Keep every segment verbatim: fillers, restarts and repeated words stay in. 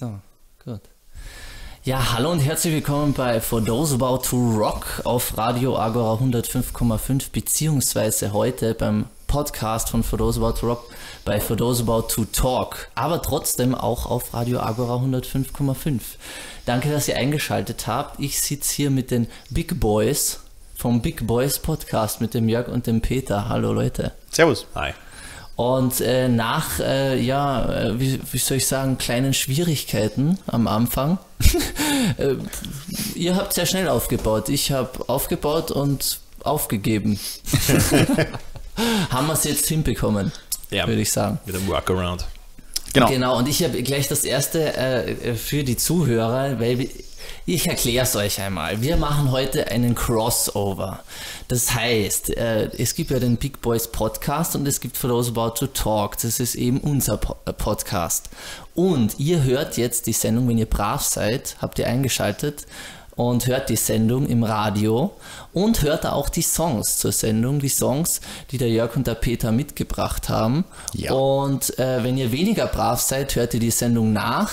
So, gut. Ja, hallo und herzlich willkommen bei For Those About To Rock auf Radio Agora hundertfünf Komma fünf, beziehungsweise heute beim Podcast von For Those About To Rock bei For Those About To Talk, aber trotzdem auch auf Radio Agora hundertfünf Komma fünf. Danke, dass ihr eingeschaltet habt. Ich sitze hier mit den Big Boys vom Big Boys Podcast mit dem Jörg und dem Peter. Hallo Leute. Servus. Hi. Und äh, nach, äh, ja, wie, wie soll ich sagen, kleinen Schwierigkeiten am Anfang, äh, ihr habt sehr schnell aufgebaut. Ich habe aufgebaut und aufgegeben. Haben wir es jetzt hinbekommen, ja, würde ich sagen. Mit einem Workaround. Genau. Genau, und ich habe gleich das erste äh, für die Zuhörer, weil ich erkläre es euch einmal. Wir machen heute einen Crossover. Das heißt, äh, es gibt ja den Big Boys Podcast und es gibt For Those About To Talk. Das ist eben unser po- Podcast. Und ihr hört jetzt die Sendung, wenn ihr brav seid, habt ihr eingeschaltet und hört die Sendung im Radio und hört auch die Songs zur Sendung, die Songs, die der Jörg und der Peter mitgebracht haben. Ja. Und äh, wenn ihr weniger brav seid, hört ihr die Sendung nach.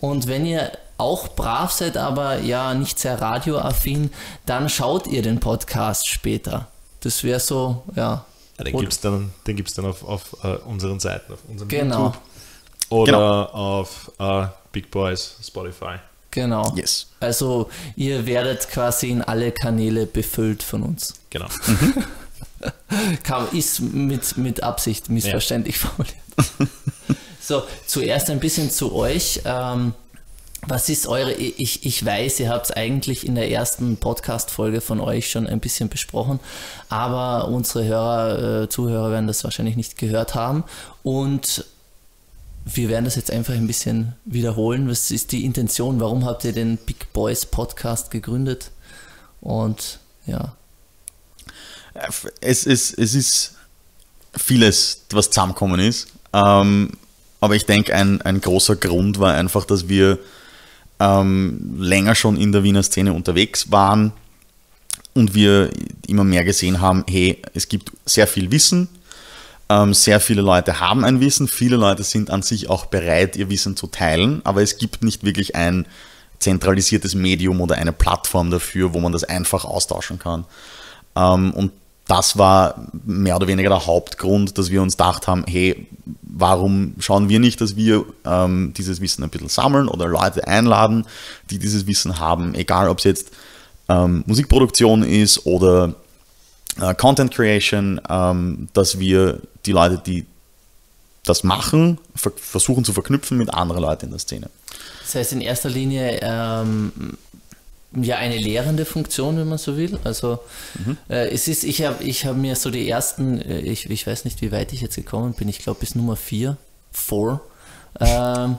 Und wenn ihr auch brav seid, aber ja nicht sehr radioaffin, dann schaut ihr den Podcast später. Das wäre so, ja. ja den gibt es dann, den gibt's dann auf, auf uh, unseren Seiten, auf unserem genau. YouTube oder genau. auf uh, Big Boys, Spotify. Genau. Yes. Also ihr werdet quasi in alle Kanäle befüllt von uns. Genau. Ist mit, mit Absicht missverständlich ja. formuliert. So, zuerst ein bisschen zu euch. Ähm, Was ist eure, ich, ich weiß, ihr habt es eigentlich in der ersten Podcast-Folge von euch schon ein bisschen besprochen, aber unsere Hörer, äh, Zuhörer werden das wahrscheinlich nicht gehört haben und wir werden das jetzt einfach ein bisschen wiederholen. Was ist die Intention? Warum habt ihr den Big Boys Podcast gegründet? Und ja. Es ist, es ist vieles, was zusammengekommen ist, ähm, aber ich denke, ein, ein großer Grund war einfach, dass wir Ähm, länger schon in der Wiener Szene unterwegs waren und wir immer mehr gesehen haben, hey, es gibt sehr viel Wissen, ähm, sehr viele Leute haben ein Wissen, viele Leute sind an sich auch bereit, ihr Wissen zu teilen, aber es gibt nicht wirklich ein zentralisiertes Medium oder eine Plattform dafür, wo man das einfach austauschen kann. Ähm, und das war mehr oder weniger der Hauptgrund, dass wir uns gedacht haben, hey, warum schauen wir nicht, dass wir ähm, dieses Wissen ein bisschen sammeln oder Leute einladen, die dieses Wissen haben, egal ob es jetzt ähm, Musikproduktion ist oder äh, Content Creation, ähm, dass wir die Leute, die das machen, ver- versuchen zu verknüpfen mit anderen Leuten in der Szene. Das heißt in erster Linie ähm ja eine lehrende Funktion, wenn man so will. Also mhm. äh, es ist, ich habe ich hab mir so die ersten, äh, ich, ich weiß nicht, wie weit ich jetzt gekommen bin, ich glaube bis Nummer vier, vier. Ähm,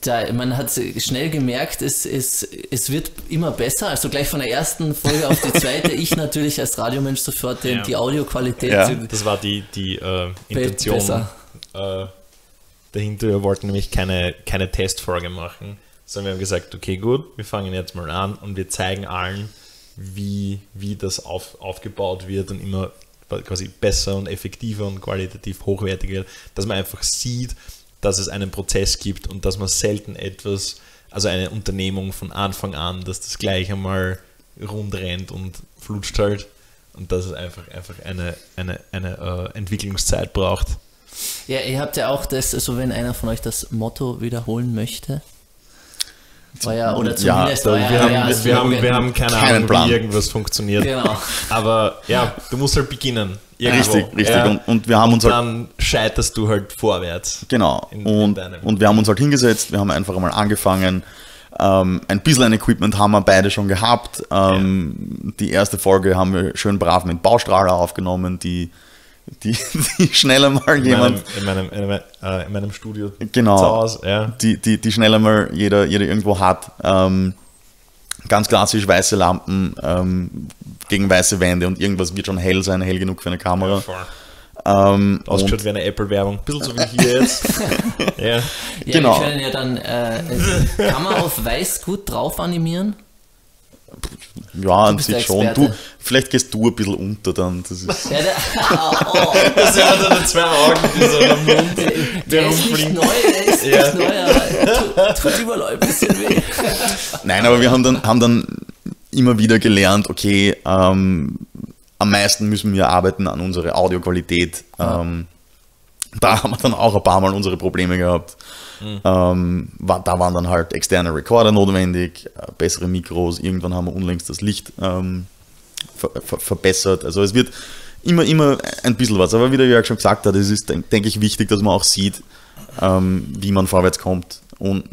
da, man hat schnell gemerkt, es, es, es wird immer besser, also gleich von der ersten Folge auf die zweite, ich natürlich als Radiomensch sofort den, ja. die Audioqualität. Ja, zu, das war die, die äh, Intention äh, dahinter. Wir wollten nämlich keine, keine Testfolge machen. Sondern wir haben gesagt, okay, gut, wir fangen jetzt mal an und wir zeigen allen, wie, wie das auf, aufgebaut wird und immer quasi besser und effektiver und qualitativ hochwertiger wird, dass man einfach sieht, dass es einen Prozess gibt und dass man selten etwas, also eine Unternehmung von Anfang an, dass das gleich einmal rundrennt und flutscht halt und dass es einfach, einfach eine, eine, eine äh, Entwicklungszeit braucht. Ja, ihr habt ja auch das, also wenn einer von euch das Motto wiederholen möchte, Euer, oder zumindest ja, euer, wir, euer, haben, wir, wir, haben, wir haben keine Ahnung, Plan. Wie irgendwas funktioniert. Genau. Aber ja, du musst halt beginnen. Irgendwo. Richtig, richtig. Ja. Und, und wir haben uns und halt, dann scheiterst du halt vorwärts. Genau. In, und, in und wir haben uns halt hingesetzt, wir haben einfach mal angefangen. Ähm, ein bisschen ein Equipment haben wir beide schon gehabt. Ähm, ja. Die erste Folge haben wir schön brav mit Baustrahler aufgenommen, die Die, die schneller mal in jemand. Meinem, in, meinem, in, meinem, äh, in meinem Studio genau, zu Hause. Ja. Die, die, die schneller mal jeder, jeder irgendwo hat. Ähm, ganz klassisch weiße Lampen ähm, gegen weiße Wände und irgendwas wird schon hell sein, hell genug für eine Kamera. Ja, ähm, Ausschaut wie eine Apple-Werbung. Ein bisschen so wie hier jetzt. ja. Ja, genau. Wir können ja dann äh, Kamera auf weiß gut drauf animieren. Ja, an sich schon. Du, vielleicht gehst du ein bisschen unter dann. Das ist ja, der, oh, oh. Das sind ja dann zwei Augen, die so am Mund der rumfliegen. Der ist nicht neu, der ist nicht neu, aber tut überall ein bisschen weh. Nein, aber wir haben dann, haben dann immer wieder gelernt, okay, ähm, am meisten müssen wir arbeiten an unserer Audioqualität. Ähm, da haben wir dann auch ein paar Mal unsere Probleme gehabt. Mhm. Ähm, war, da waren dann halt externe Recorder notwendig, äh, bessere Mikros, irgendwann haben wir unlängst das Licht ähm, ver- ver- verbessert. Also es wird immer, immer ein bisschen was. Aber wie der Jörg schon gesagt hat, es ist, denke denk ich, wichtig, dass man auch sieht, ähm, wie man vorwärts kommt. Und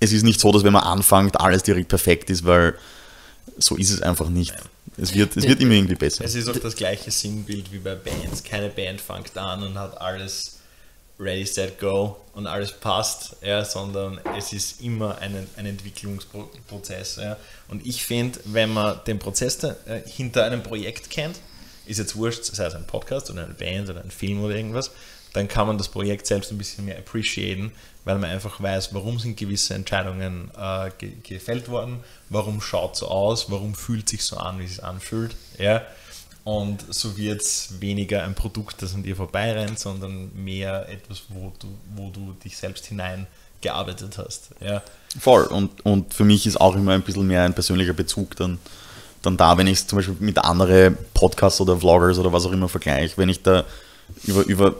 es ist nicht so, dass wenn man anfängt, alles direkt perfekt ist, weil so ist es einfach nicht. Es wird, es wird immer irgendwie besser. Es ist auch das gleiche Sinnbild wie bei Bands. Keine Band fängt an und hat alles ready, set, go und alles passt, ja, sondern es ist immer ein, ein Entwicklungsprozess. Ja. Und ich finde, wenn man den Prozess da, äh, hinter einem Projekt kennt, ist jetzt wurscht, sei es ein Podcast oder eine Band oder ein Film oder irgendwas, dann kann man das Projekt selbst ein bisschen mehr appreciaten, weil man einfach weiß, warum sind gewisse Entscheidungen äh, ge- gefällt worden, warum schaut es so aus, warum fühlt es sich so an, wie es sich anfühlt. Ja. Und so wird es weniger ein Produkt, das an dir vorbeirennt, sondern mehr etwas, wo du, wo du dich selbst hineingearbeitet hast. Ja. Voll. Und, und für mich ist auch immer ein bisschen mehr ein persönlicher Bezug dann, dann da, wenn ich es zum Beispiel mit anderen Podcasts oder Vloggers oder was auch immer vergleiche, wenn ich da über, über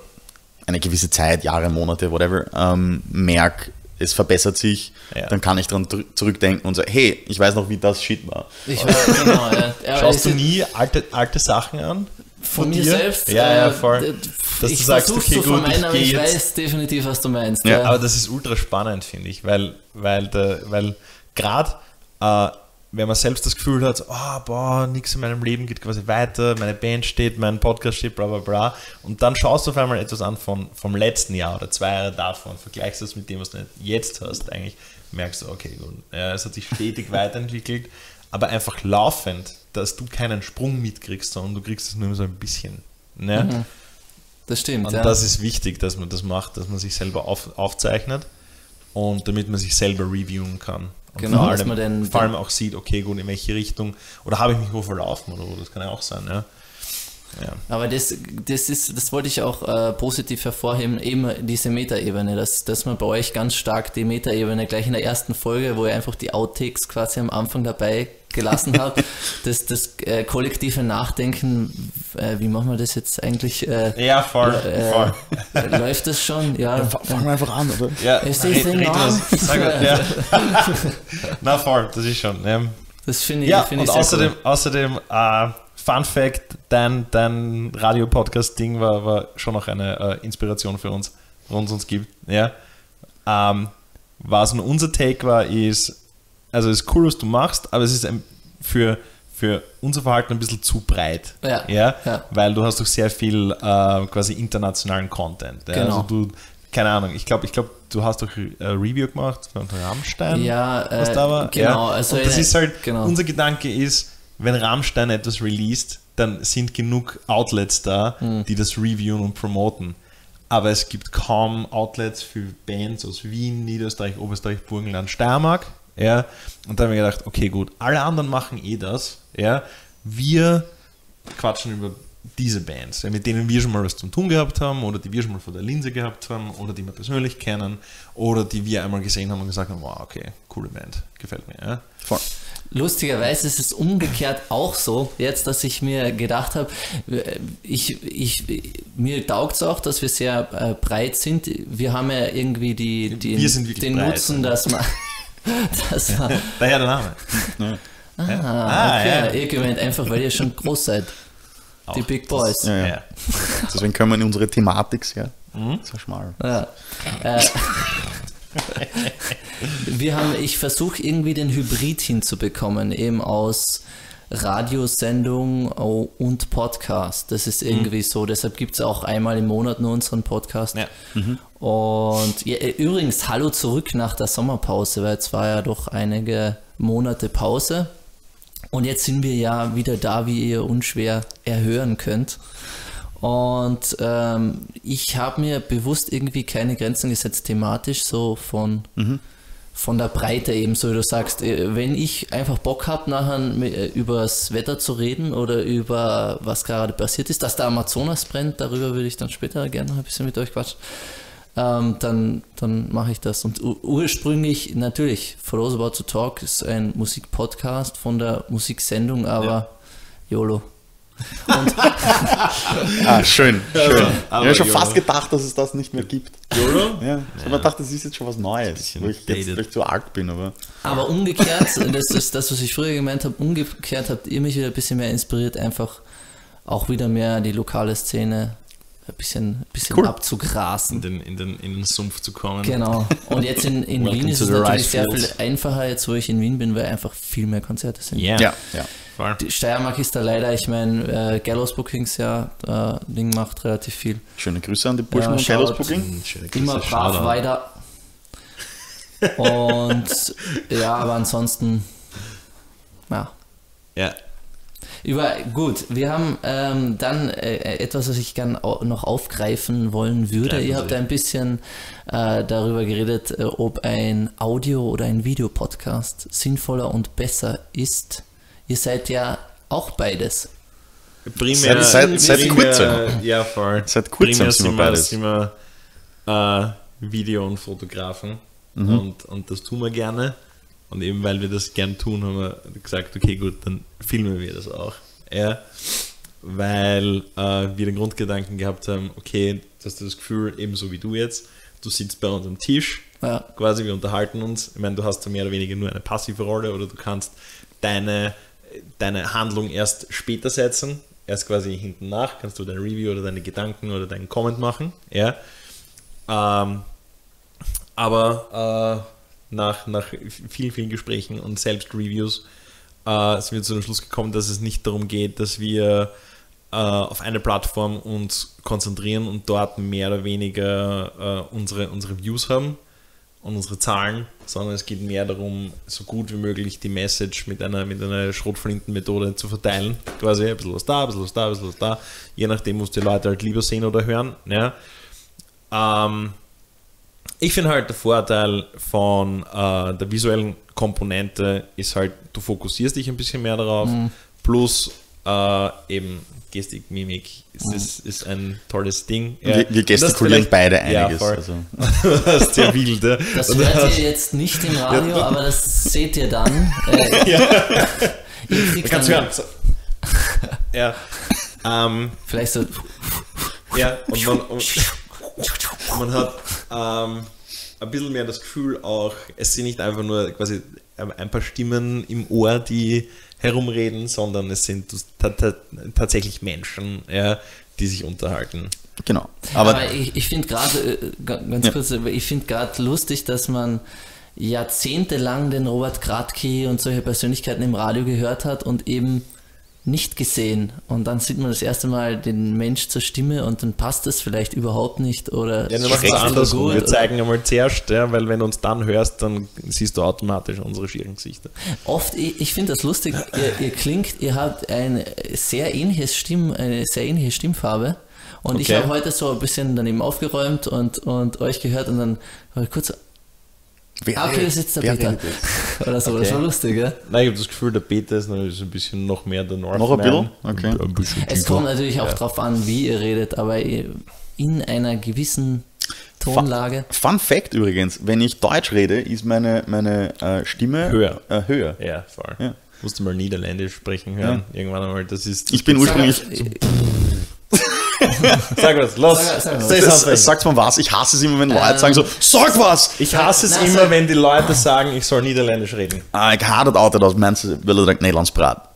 eine gewisse Zeit, Jahre, Monate, whatever, ähm, merke, es verbessert sich, ja. Dann kann ich dran dr- zurückdenken und sagen, hey, ich weiß noch, wie das Shit war. Ich weiß, genau, ja. Ja, schaust du nie alte, alte Sachen an? Von, von mir dir? Selbst? Ja, ja, voll. Dass ich du sagst, okay, so gut, meinen, ich gehe ich jetzt. Weiß definitiv, was du meinst. Ja, ja. Aber das ist ultra spannend, finde ich, weil, weil, weil gerade, äh, wenn man selbst das Gefühl hat, oh, boah, nichts in meinem Leben geht quasi weiter, meine Band steht, mein Podcast steht, bla bla bla. Und dann schaust du auf einmal etwas an von, vom letzten Jahr oder zwei Jahre davon, vergleichst das mit dem, was du jetzt hast, eigentlich merkst du, okay, gut, ja, es hat sich stetig weiterentwickelt, aber einfach laufend, dass du keinen Sprung mitkriegst, sondern du kriegst es nur so ein bisschen. Ne? Mhm. Das stimmt. Und ja. Das ist wichtig, dass man das macht, dass man sich selber auf, aufzeichnet und damit man sich selber reviewen kann. Genau, vor allem, dass man den, vor allem auch sieht, okay, gut, in welche Richtung, oder habe ich mich wo verlaufen oder wo, das kann ja auch sein, ja. Ja. Aber das, das ist, das wollte ich auch äh, positiv hervorheben, eben diese Metaebene, dass, dass man bei euch ganz stark die Metaebene gleich in der ersten Folge, wo ihr einfach die Outtakes quasi am Anfang dabei gelassen habt, dass das äh, kollektive Nachdenken, äh, wie machen wir das jetzt eigentlich? Äh, ja, voll, äh, voll. Äh, läuft das schon? Ja, ja fangen wir einfach an, oder? Ja, ist das Red, was, sag was, ja. Na voll, das ist schon. Ja. Das finde ich, ja, find ich sehr außerdem, cool. Außerdem, äh, Fun Fact, dein, dein Radio-Podcast-Ding war, war schon noch eine äh, Inspiration für uns, worum es uns gibt. Ja? Ähm, was nur unser Take war, ist, also es ist cool, was du machst, aber es ist ein, für, für unser Verhalten ein bisschen zu breit. Ja. Ja? Ja. Weil du hast doch sehr viel äh, quasi internationalen Content. Ja? Genau. Also du, keine Ahnung, ich glaube, ich glaube, du hast doch ein Review gemacht von Rammstein, ja, äh, was da war. Genau. Ja? Also und das ist halt, genau. Unser Gedanke ist, wenn Rammstein etwas released, dann sind genug Outlets da, mhm. die das reviewen und promoten. Aber es gibt kaum Outlets für Bands aus Wien, Niederösterreich, Oberösterreich, Burgenland, Steiermark. Ja. Und da haben wir gedacht, okay, gut, alle anderen machen eh das. Ja. Wir quatschen über diese Bands, mit denen wir schon mal was zu tun gehabt haben oder die wir schon mal vor der Linse gehabt haben oder die wir persönlich kennen oder die wir einmal gesehen haben und gesagt haben, wow, okay, coole Band, gefällt mir. Ja. Voll. Lustigerweise ist es umgekehrt auch so, jetzt, dass ich mir gedacht habe, ich, ich, mir taugt es auch, dass wir sehr äh, breit sind. Wir haben ja irgendwie die, die wir sind den breit, Nutzen, ja. dass man... dass man daher der Name. ah, ah, okay. Ja. Ihr gewinnt einfach, weil ihr schon groß seid. Auch. Die Big Boys. Das, ja, ja. Deswegen können wir in unsere Thematik sehr, mhm. sehr schmal. Ja. Äh, wir haben, ich versuche irgendwie den Hybrid hinzubekommen, eben aus Radiosendung und Podcast. Das ist irgendwie mhm. so, deshalb gibt es auch einmal im Monat nur unseren Podcast. Ja. Mhm. Und ja, übrigens, hallo zurück nach der Sommerpause, weil es war ja doch einige Monate Pause. Und jetzt sind wir ja wieder da, wie ihr unschwer erhören könnt. Und ähm, ich habe mir bewusst irgendwie keine Grenzen gesetzt, thematisch so von, mhm. von der Breite eben, so wie du sagst, wenn ich einfach Bock habe, nachher über das Wetter zu reden oder über was gerade passiert ist, dass der Amazonas brennt, darüber würde ich dann später gerne ein bisschen mit euch quatschen, ähm, dann, dann mache ich das. Und ur- ursprünglich natürlich, For Those About To Talk ist ein Musikpodcast von der Musiksendung, aber ja. YOLO. Und ah, schön, schön. Ja, ich habe schon YOLO. Fast gedacht, dass es das nicht mehr gibt. YOLO? Ja, ich habe ja. gedacht, das ist jetzt schon was Neues, wo ich jetzt vielleicht zu alt bin. Aber, aber umgekehrt, das ist das, was ich früher gemeint habe, umgekehrt habt ihr mich wieder ein bisschen mehr inspiriert, einfach auch wieder mehr die lokale Szene ein bisschen, ein bisschen cool. abzugrasen. In den, in, den, in den Sumpf zu kommen. Genau. Und jetzt in, in Wien ist es natürlich sehr viel einfacher, jetzt wo ich in Wien bin, weil einfach viel mehr Konzerte sind. Yeah. Ja, ja. Die Steiermark ist da leider, ich meine, äh, Gallows Bookings, ja, äh, Ding macht relativ viel. Schöne Grüße an die Burschen von äh, Gallows Booking. Immer brav Shoutout. Weiter. Und ja, aber ansonsten, ja. Ja. Über, gut, wir haben ähm, dann äh, etwas, was ich gerne au- noch aufgreifen wollen würde. Greifen Ihr habt Sie. ein bisschen äh, darüber geredet, äh, ob ein Audio- oder ein Videopodcast sinnvoller und besser ist. Ihr seid ja auch beides. Primär, seit, seit, primär, seit kurzem. Ja, voll. Seit kurzem sind wir beides. Sind wir äh, Video- und Fotografen mhm. und, und das tun wir gerne. Und eben weil wir das gern tun, haben wir gesagt, okay, gut, dann filmen wir das auch. Ja, weil äh, wir den Grundgedanken gehabt haben, okay, dass du das Gefühl, ebenso wie du jetzt, du sitzt bei uns am Tisch, ja. quasi, wir unterhalten uns. Ich meine, du hast mehr oder weniger nur eine passive Rolle oder du kannst deine, deine Handlung erst später setzen, erst quasi hinten nach, kannst du dein Review oder deine Gedanken oder deinen Comment machen. Ja, ähm, aber äh, Nach, nach vielen, vielen Gesprächen und Selbstreviews äh, sind wir zu dem Schluss gekommen, dass es nicht darum geht, dass wir äh, auf eine Plattform uns konzentrieren und dort mehr oder weniger äh, unsere, unsere Views haben und unsere Zahlen, sondern es geht mehr darum, so gut wie möglich die Message mit einer, mit einer Schrotflintenmethode zu verteilen. Quasi ein bisschen was da, ein bisschen was da, ein bisschen was da. Je nachdem, was die Leute halt lieber sehen oder hören. Ja. Ähm, Ich finde halt, der Vorteil von äh, der visuellen Komponente ist halt, du fokussierst dich ein bisschen mehr darauf, mhm. plus äh, eben Gestik, Mimik, es mhm. ist, ist ein tolles Ding. Ja. Wir, wir gestikulieren beide einiges. Ja, also. Das ist sehr wild. Ja. Das hört das, ihr jetzt nicht im Radio, ja. aber das seht ihr dann. Äh, ja. ihr da kannst dann hören. ja. Ähm, Vielleicht so. Ja, und man, und, man hat ähm, ein bisschen mehr das Gefühl auch, es sind nicht einfach nur quasi ein paar Stimmen im Ohr, die herumreden, sondern es sind ta- ta- tatsächlich Menschen, ja, die sich unterhalten. Genau. Aber, Aber ich, ich finde gerade, ganz ja. kurz, ich finde gerade lustig, dass man jahrzehntelang den Robert Kratky und solche Persönlichkeiten im Radio gehört hat und eben nicht gesehen, und dann sieht man das erste Mal den Mensch zur Stimme und dann passt das vielleicht überhaupt nicht oder ja, schreckt anders gut. Wir zeigen einmal zuerst, ja, weil wenn du uns dann hörst, dann siehst du automatisch unsere schieren Gesichter. Oft, ich, ich finde das lustig, ihr, ihr klingt, ihr habt ein sehr ähnliches Stimm, eine sehr ähnliche Stimmfarbe und okay. ich habe heute so ein bisschen daneben aufgeräumt und, und euch gehört und dann habe ich kurz Wer okay, das ist der Peter. Oder so, okay. Das war lustig, gell? Nein, ich habe das Gefühl, der Peter ist natürlich ein bisschen noch mehr der Northman. Noch ein bisschen? Okay. Ein bisschen es kommt natürlich auch ja. drauf an, wie ihr redet, aber in einer gewissen Tonlage. Fun, Fun Fact übrigens, wenn ich Deutsch rede, ist meine, meine äh, Stimme höher. Äh, höher. Ja, voll. Ja. Musst du mal Niederländisch sprechen hören. Ja. Irgendwann einmal, das ist... Ich bin ursprünglich... Sag was, los. Sag, sag, sag, sag, sag's mal was. Ich hasse es immer, wenn Leute ähm, sagen so, sag was. Ich hasse es na, immer, sag. wenn die Leute sagen, ich soll Niederländisch reden. Ah, ich haat het altijd als mensen willen dat ik Nederlands praat.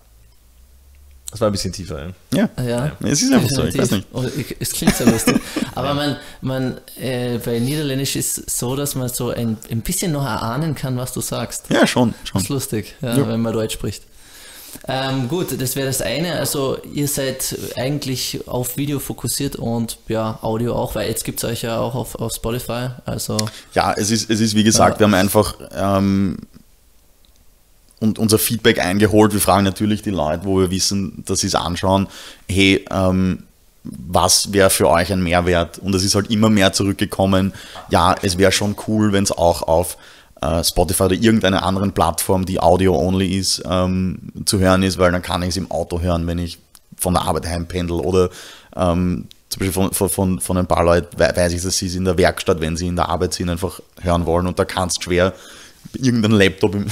Das war ein bisschen tiefer. Ja, ja. ja. Es ist einfach so, ich weiß nicht. Oh, ich, es klingt so lustig. Aber man, man äh, bei Niederländisch ist so, dass man so ein, ein bisschen noch erahnen kann, was du sagst. Ja, schon. schon. Das ist lustig, ja, ja. wenn man Deutsch spricht. Ähm, gut, das wäre das eine, also ihr seid eigentlich auf Video fokussiert und ja, Audio auch, weil jetzt gibt es euch ja auch auf, auf Spotify, also... Ja, es ist, es ist wie gesagt, äh, wir haben einfach ähm, und unser Feedback eingeholt, wir fragen natürlich die Leute, wo wir wissen, dass sie es anschauen, hey, ähm, was wäre für euch ein Mehrwert? Und es ist halt immer mehr zurückgekommen, ja, es wäre schon cool, wenn es auch auf äh, Spotify oder irgendeiner anderen Plattform, die Audio-only ist, ähm, zu hören ist, weil dann kann ich es im Auto hören, wenn ich von der Arbeit heimpendel oder ähm, zum Beispiel von, von, von ein paar Leuten weiß ich, dass sie es in der Werkstatt, wenn sie in der Arbeit sind, einfach hören wollen und da kannst du schwer irgendeinen Laptop im,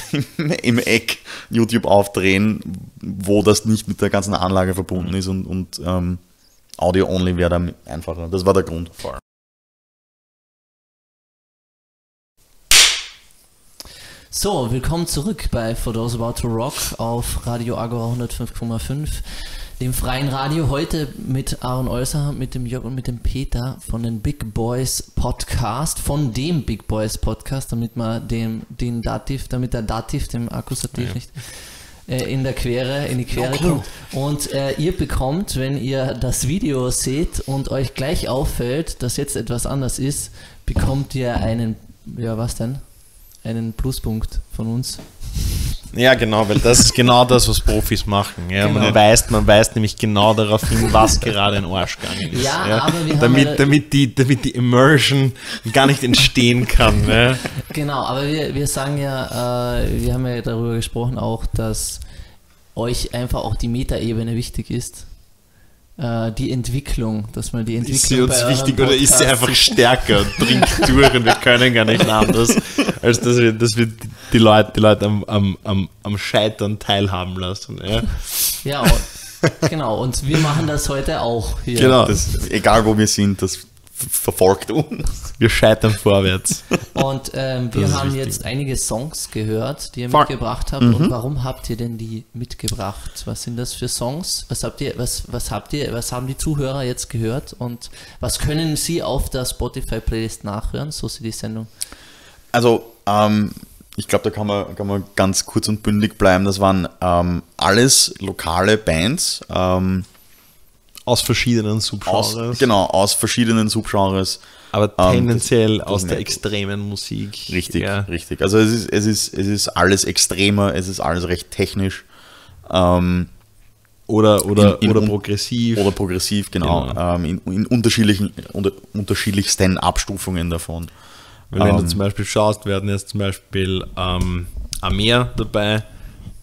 im Eck YouTube aufdrehen, wo das nicht mit der ganzen Anlage verbunden ist und, und ähm, Audio-only wäre dann einfacher. Das war der Grund. So, willkommen zurück bei For Those About To Rock auf Radio Agora hundertfünf Komma fünf, dem freien Radio. Heute mit Aaron Olser, mit dem Jörg und mit dem Peter von den Big Boys Podcast, von dem Big Boys Podcast, damit man dem, den Dativ, damit der Dativ, dem Akkusativ ja. nicht äh, in der Quere, in die Quere okay. kommt. Und äh, ihr bekommt, wenn ihr das Video seht und euch gleich auffällt, dass jetzt etwas anders ist, bekommt ihr einen, ja was denn? einen Pluspunkt von uns. Ja, genau, weil das ist genau das, was Profis machen. Ja, genau. man, weist, man weist nämlich genau darauf hin, was gerade in den Arsch gegangen ist. Ja, ja. Aber wir damit, haben damit, die, damit die Immersion gar nicht entstehen kann. Ne? Genau, aber wir, wir sagen ja, äh, wir haben ja darüber gesprochen auch, dass euch einfach auch die Metaebene wichtig ist. Die Entwicklung, dass man die Entwicklung ist sie uns wichtig Podcast oder ist sie einfach stärker und dringt durch und wir können gar nicht anders, als dass wir, dass wir die Leute, die Leute am, am, am Scheitern teilhaben lassen. Ja, ja und, genau. Und wir machen das heute auch hier. Genau, das, egal wo wir sind, das verfolgt uns. Wir scheitern vorwärts. Und ähm, wir haben wichtig. jetzt einige Songs gehört, die ihr Fuck. mitgebracht habt. Mhm. Und warum habt ihr denn die mitgebracht? Was sind das für Songs? Was habt ihr, was, was habt ihr, was haben die Zuhörer jetzt gehört? Und was können sie auf der Spotify-Playlist nachhören? So sieht die Sendung. Also, ähm, ich glaube, da kann man, kann man ganz kurz und bündig bleiben. Das waren ähm, alles lokale Bands. Ähm, Aus verschiedenen Subgenres. Aus, genau, aus verschiedenen Subgenres. Aber tendenziell ähm, das, das aus der nicht. extremen Musik. Richtig, ja. richtig. Also es ist, es, ist, es ist alles extremer, es ist alles recht technisch. Ähm, oder, oder, in, in, oder progressiv. Oder progressiv, genau. genau. Ähm, in in unterschiedlichen, unter, unterschiedlichsten Abstufungen davon. Weil wenn ähm, du zum Beispiel schaust, werden jetzt zum Beispiel ähm, Amir dabei.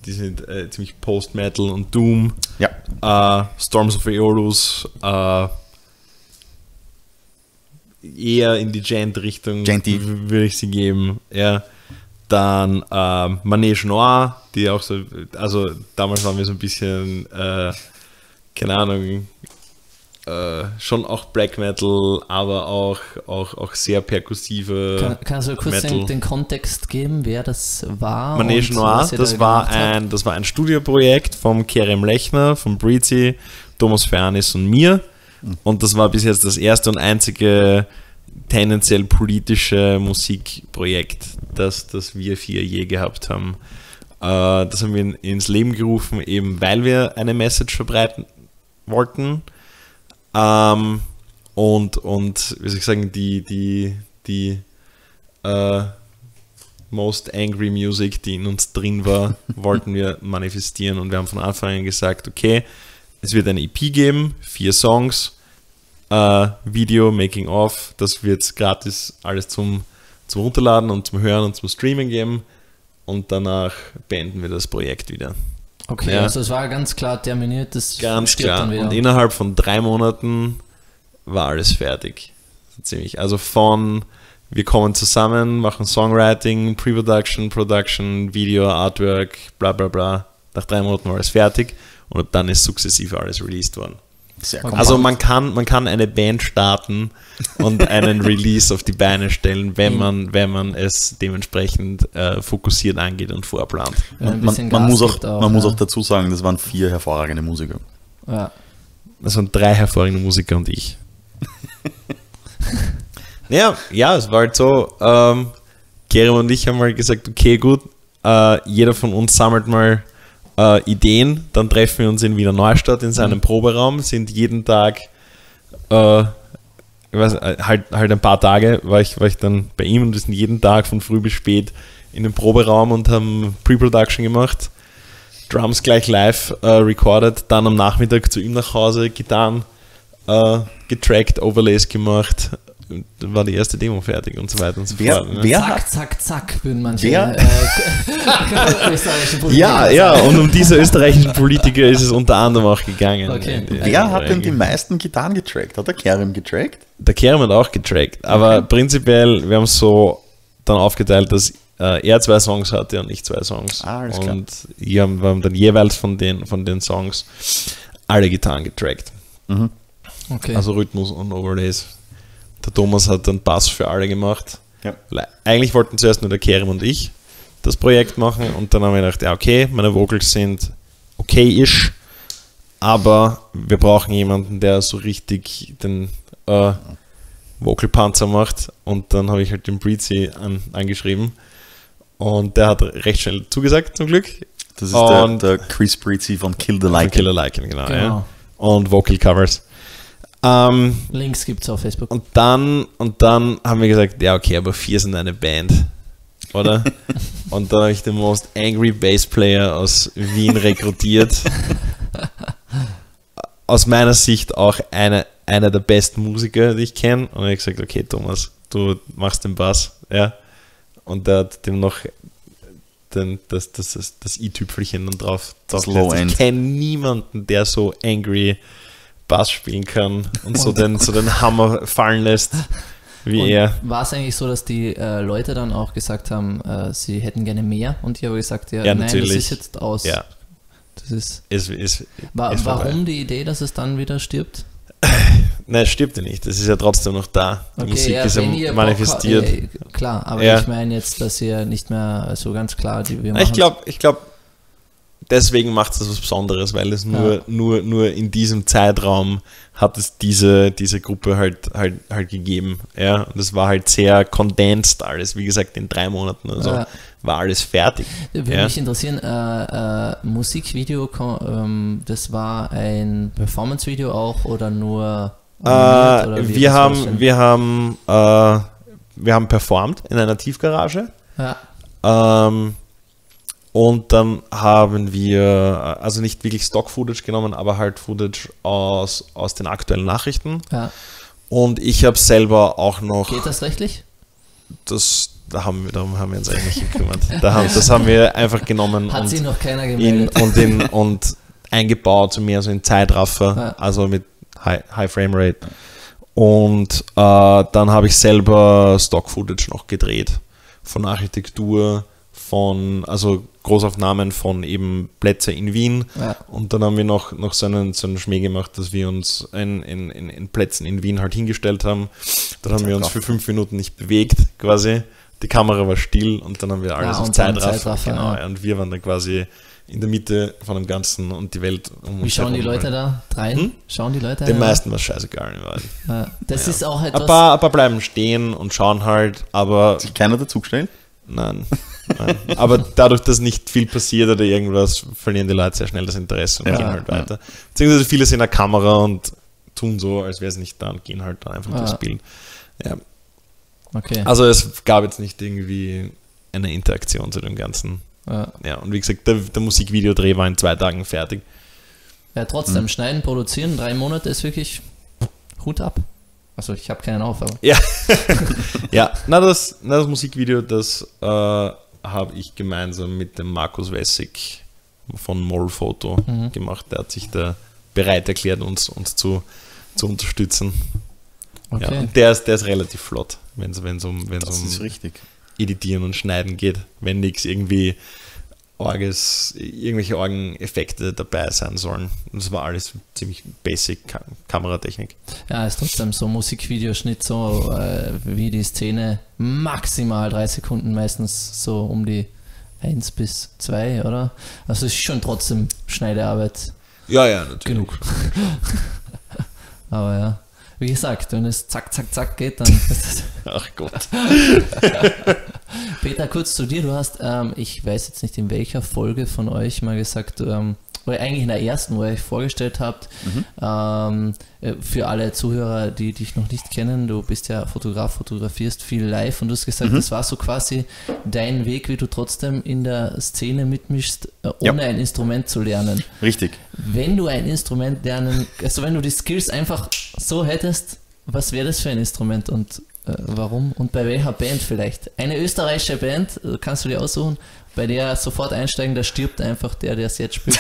Die sind äh, ziemlich Post-Metal und Doom. Ja. Äh, Storms of Aeolus. Äh, eher in die Gent-Richtung würde ich sie geben. Ja. Dann äh, Manège Noir, die auch so, also damals waren wir so ein bisschen, äh, keine Ahnung, äh, schon auch Black Metal, aber auch, auch, auch sehr perkussive. Kann, kannst du kurz den, den Kontext geben, wer das war? Manège Noir, das da war ein, das war ein Studioprojekt vom Kerem Lechner, vom Britzi, Thomas Fernis und mir. Und das war bis jetzt das erste und einzige tendenziell politische Musikprojekt, das, das wir vier je gehabt haben. Äh, das haben wir in, ins Leben gerufen, eben weil wir eine Message verbreiten wollten. Um, und, und, wie soll ich sagen, die, die, die uh, most angry music, die in uns drin war, wollten wir manifestieren. Und wir haben von Anfang an gesagt, okay, es wird eine E P geben, vier Songs, uh, Video, Making of, das wird es gratis alles zum, zum Runterladen und zum Hören und zum Streamen geben. Und danach beenden wir das Projekt wieder. Okay, ja. Also es war ganz klar terminiert, das ganz klar. Dann wieder. Und innerhalb von drei Monaten war alles fertig. So ziemlich. Also von wir kommen zusammen, machen Songwriting, Pre-Production, Production, Video, Artwork, bla bla bla. Nach drei Monaten war alles fertig und dann ist sukzessive alles released worden. Sehr cool. Also man kann, man kann eine Band starten und einen Release auf die Beine stellen, wenn man, wenn man es dementsprechend äh, fokussiert angeht und vorplant. Ja, man man, man, muss, auch, auch, man ja. muss auch dazu sagen, das waren vier hervorragende Musiker. Ja. Das waren drei hervorragende Musiker und ich. ja, ja, es war halt so, ähm, Kerem und ich haben mal halt gesagt, okay gut, äh, jeder von uns sammelt mal Uh, Ideen, dann treffen wir uns in Wiener Neustadt in seinem mhm. Proberaum, sind jeden Tag uh, ich weiß, halt, halt ein paar Tage war ich, war ich dann bei ihm und wir sind jeden Tag von früh bis spät in den Proberaum und haben Pre-Production gemacht, Drums gleich live uh, recorded, dann am Nachmittag zu ihm nach Hause, Gitarren uh, getrackt, Overlays gemacht dann war die erste Demo fertig und so weiter und so wer, fort. Ne? Wer zack, hat, zack, zack, würden manche wer, äh, österreichischen Politiker Ja, sagen. Ja, und um diese österreichischen Politiker ist es unter anderem auch gegangen. Okay. Die, wer die hat denn die meisten Gitarren getrackt? Hat der Kerem getrackt? Der Kerem hat auch getrackt, aber okay. Prinzipiell, wir haben es so dann aufgeteilt, dass äh, er zwei Songs hatte und ich zwei Songs. Ah, alles klar. Und wir haben, wir haben dann jeweils von den, von den Songs alle Gitarren getrackt. Mhm. Okay. Also Rhythmus und Overlays. Der Thomas hat einen Bass für alle gemacht. Ja. Eigentlich wollten zuerst nur der Kerem und ich das Projekt machen und dann haben wir gedacht, ja okay, meine Vocals sind okay-ish, aber wir brauchen jemanden, der so richtig den äh, Vocal-Panzer macht und dann habe ich halt den Britzi an, angeschrieben und der hat recht schnell zugesagt, zum Glück. Das ist und der, der Chris Britzi von Kill the Lichen. Kill the Lichen, genau. genau. Ja. Und Vocal-Covers. Um, Links gibt es auf Facebook. Und dann, und dann haben wir gesagt, ja okay, aber vier sind eine Band, oder? Und dann habe ich den Most Angry Bass Player aus Wien rekrutiert. Aus meiner Sicht auch einer eine der besten Musiker, die ich kenne. Und dann habe ich gesagt, okay Thomas, du machst den Bass. Ja. Und der hat dem noch den, das, das, das, das i-Tüpfelchen dann drauf. Das ich kenne niemanden, der so angry Bass spielen kann und so den, so den Hammer fallen lässt, wie und er. War es eigentlich so, dass die äh, Leute dann auch gesagt haben, äh, sie hätten gerne mehr und ich habe gesagt, ja, ja nein, natürlich. Das ist jetzt aus. Ja. Das ist es, es, wa- es warum vorbei. Die Idee, dass es dann wieder stirbt? Nein, es stirbt ja nicht, es ist ja trotzdem noch da. Die okay, Musik ja, ist ja manifestiert. Bock, ja, klar, aber ja. Ich meine jetzt, dass ihr nicht mehr so ganz klar die wir machen. Ich glaube, ich glaube, deswegen macht es was Besonderes, weil es nur, ja. nur, nur in diesem Zeitraum hat es diese, diese Gruppe halt, halt, halt gegeben. Ja? Und es war halt sehr condensed alles. Wie gesagt, in drei Monaten oder so ja. war alles fertig. Würde ja? mich interessieren, äh, äh, Musikvideo, ähm, das war ein Performance-Video auch oder nur? Äh, oder wir, haben, wir, haben, äh, wir haben performt in einer Tiefgarage. Ja. Ähm, Und dann haben wir, also nicht wirklich Stock-Footage genommen, aber halt Footage aus, aus den aktuellen Nachrichten. Ja. Und ich habe selber auch noch... Geht das rechtlich? Das, da haben wir, darum haben wir uns eigentlich nicht gekümmert. Da haben, das haben wir einfach genommen. Hat und sie noch keiner gemeldet. In, und, in, und eingebaut, zu mir so in Zeitraffer, ja. also mit High, High Frame Rate. Und äh, dann habe ich selber Stock-Footage noch gedreht von Architektur, von, also Großaufnahmen von eben Plätze in Wien ja. und dann haben wir noch, noch so, einen, so einen Schmäh gemacht, dass wir uns in, in, in Plätzen in Wien halt hingestellt haben. Dann haben wir uns für fünf Minuten nicht bewegt quasi, die Kamera war still und dann haben wir alles ja, auf Zeitraffer. Genau, ja. Und wir waren dann quasi in der Mitte von dem Ganzen und die Welt um uns. Wie schauen die Leute da rein? Hm? Schauen die Leute Den rein? meisten war es scheißegal. Ja. Das ja. ist auch etwas... Ein paar, ein paar bleiben stehen und schauen halt, aber... Hat sich keiner dazugestellt? Nein. Nein. Aber dadurch, dass nicht viel passiert oder irgendwas, verlieren die Leute sehr schnell das Interesse und ja, gehen halt ja. weiter. Beziehungsweise viele sind in der Kamera und tun so, als wäre es nicht da und gehen halt dann einfach ah. durchs Bild. Ja. Okay. Also es gab jetzt nicht irgendwie eine Interaktion zu dem Ganzen. Ja, ja und wie gesagt, der, der Musikvideodreh war in zwei Tagen fertig. Ja, trotzdem, hm. schneiden, produzieren, drei Monate ist wirklich Hut ab. Also ich habe keinen Aufwand. Ja, ja. Na, das, na, das Musikvideo, das äh, habe ich gemeinsam mit dem Markus Wessig von Mollfoto mhm. gemacht. Der hat sich da bereit erklärt, uns, uns zu, zu unterstützen. Okay. Ja, und der ist, der ist relativ flott, wenn es um, wenn's um Editieren und Schneiden geht. Wenn nichts irgendwie Orges, irgendwelche Orgeneffekte dabei sein sollen. Das war alles ziemlich basic Kam- Kameratechnik. Ja, ist trotzdem so Musikvideoschnitt, so äh, wie die Szene maximal drei Sekunden, meistens so um die eins bis zwei, oder? Also ist schon trotzdem Schneidearbeit. Ja, ja, natürlich. Genug. Aber ja, wie gesagt, wenn es zack, zack, zack geht, dann ist es... Ach Gott. Peter, kurz zu dir. Du hast, ähm, ich weiß jetzt nicht in welcher Folge von euch mal gesagt, ähm, oder eigentlich in der ersten, wo ihr euch vorgestellt habt, mhm. ähm, für alle Zuhörer, die dich noch nicht kennen, du bist ja Fotograf, fotografierst viel live und du hast gesagt, mhm. das war so quasi dein Weg, wie du trotzdem in der Szene mitmischst, äh, ohne ja. ein Instrument zu lernen. Richtig. Wenn du ein Instrument lernen, also wenn du die Skills einfach so hättest, Was wäre das für ein Instrument und äh, warum? Und bei welcher Band vielleicht? Eine österreichische Band, kannst du dir aussuchen, bei der sofort einsteigen, da stirbt einfach der, der es jetzt spielt.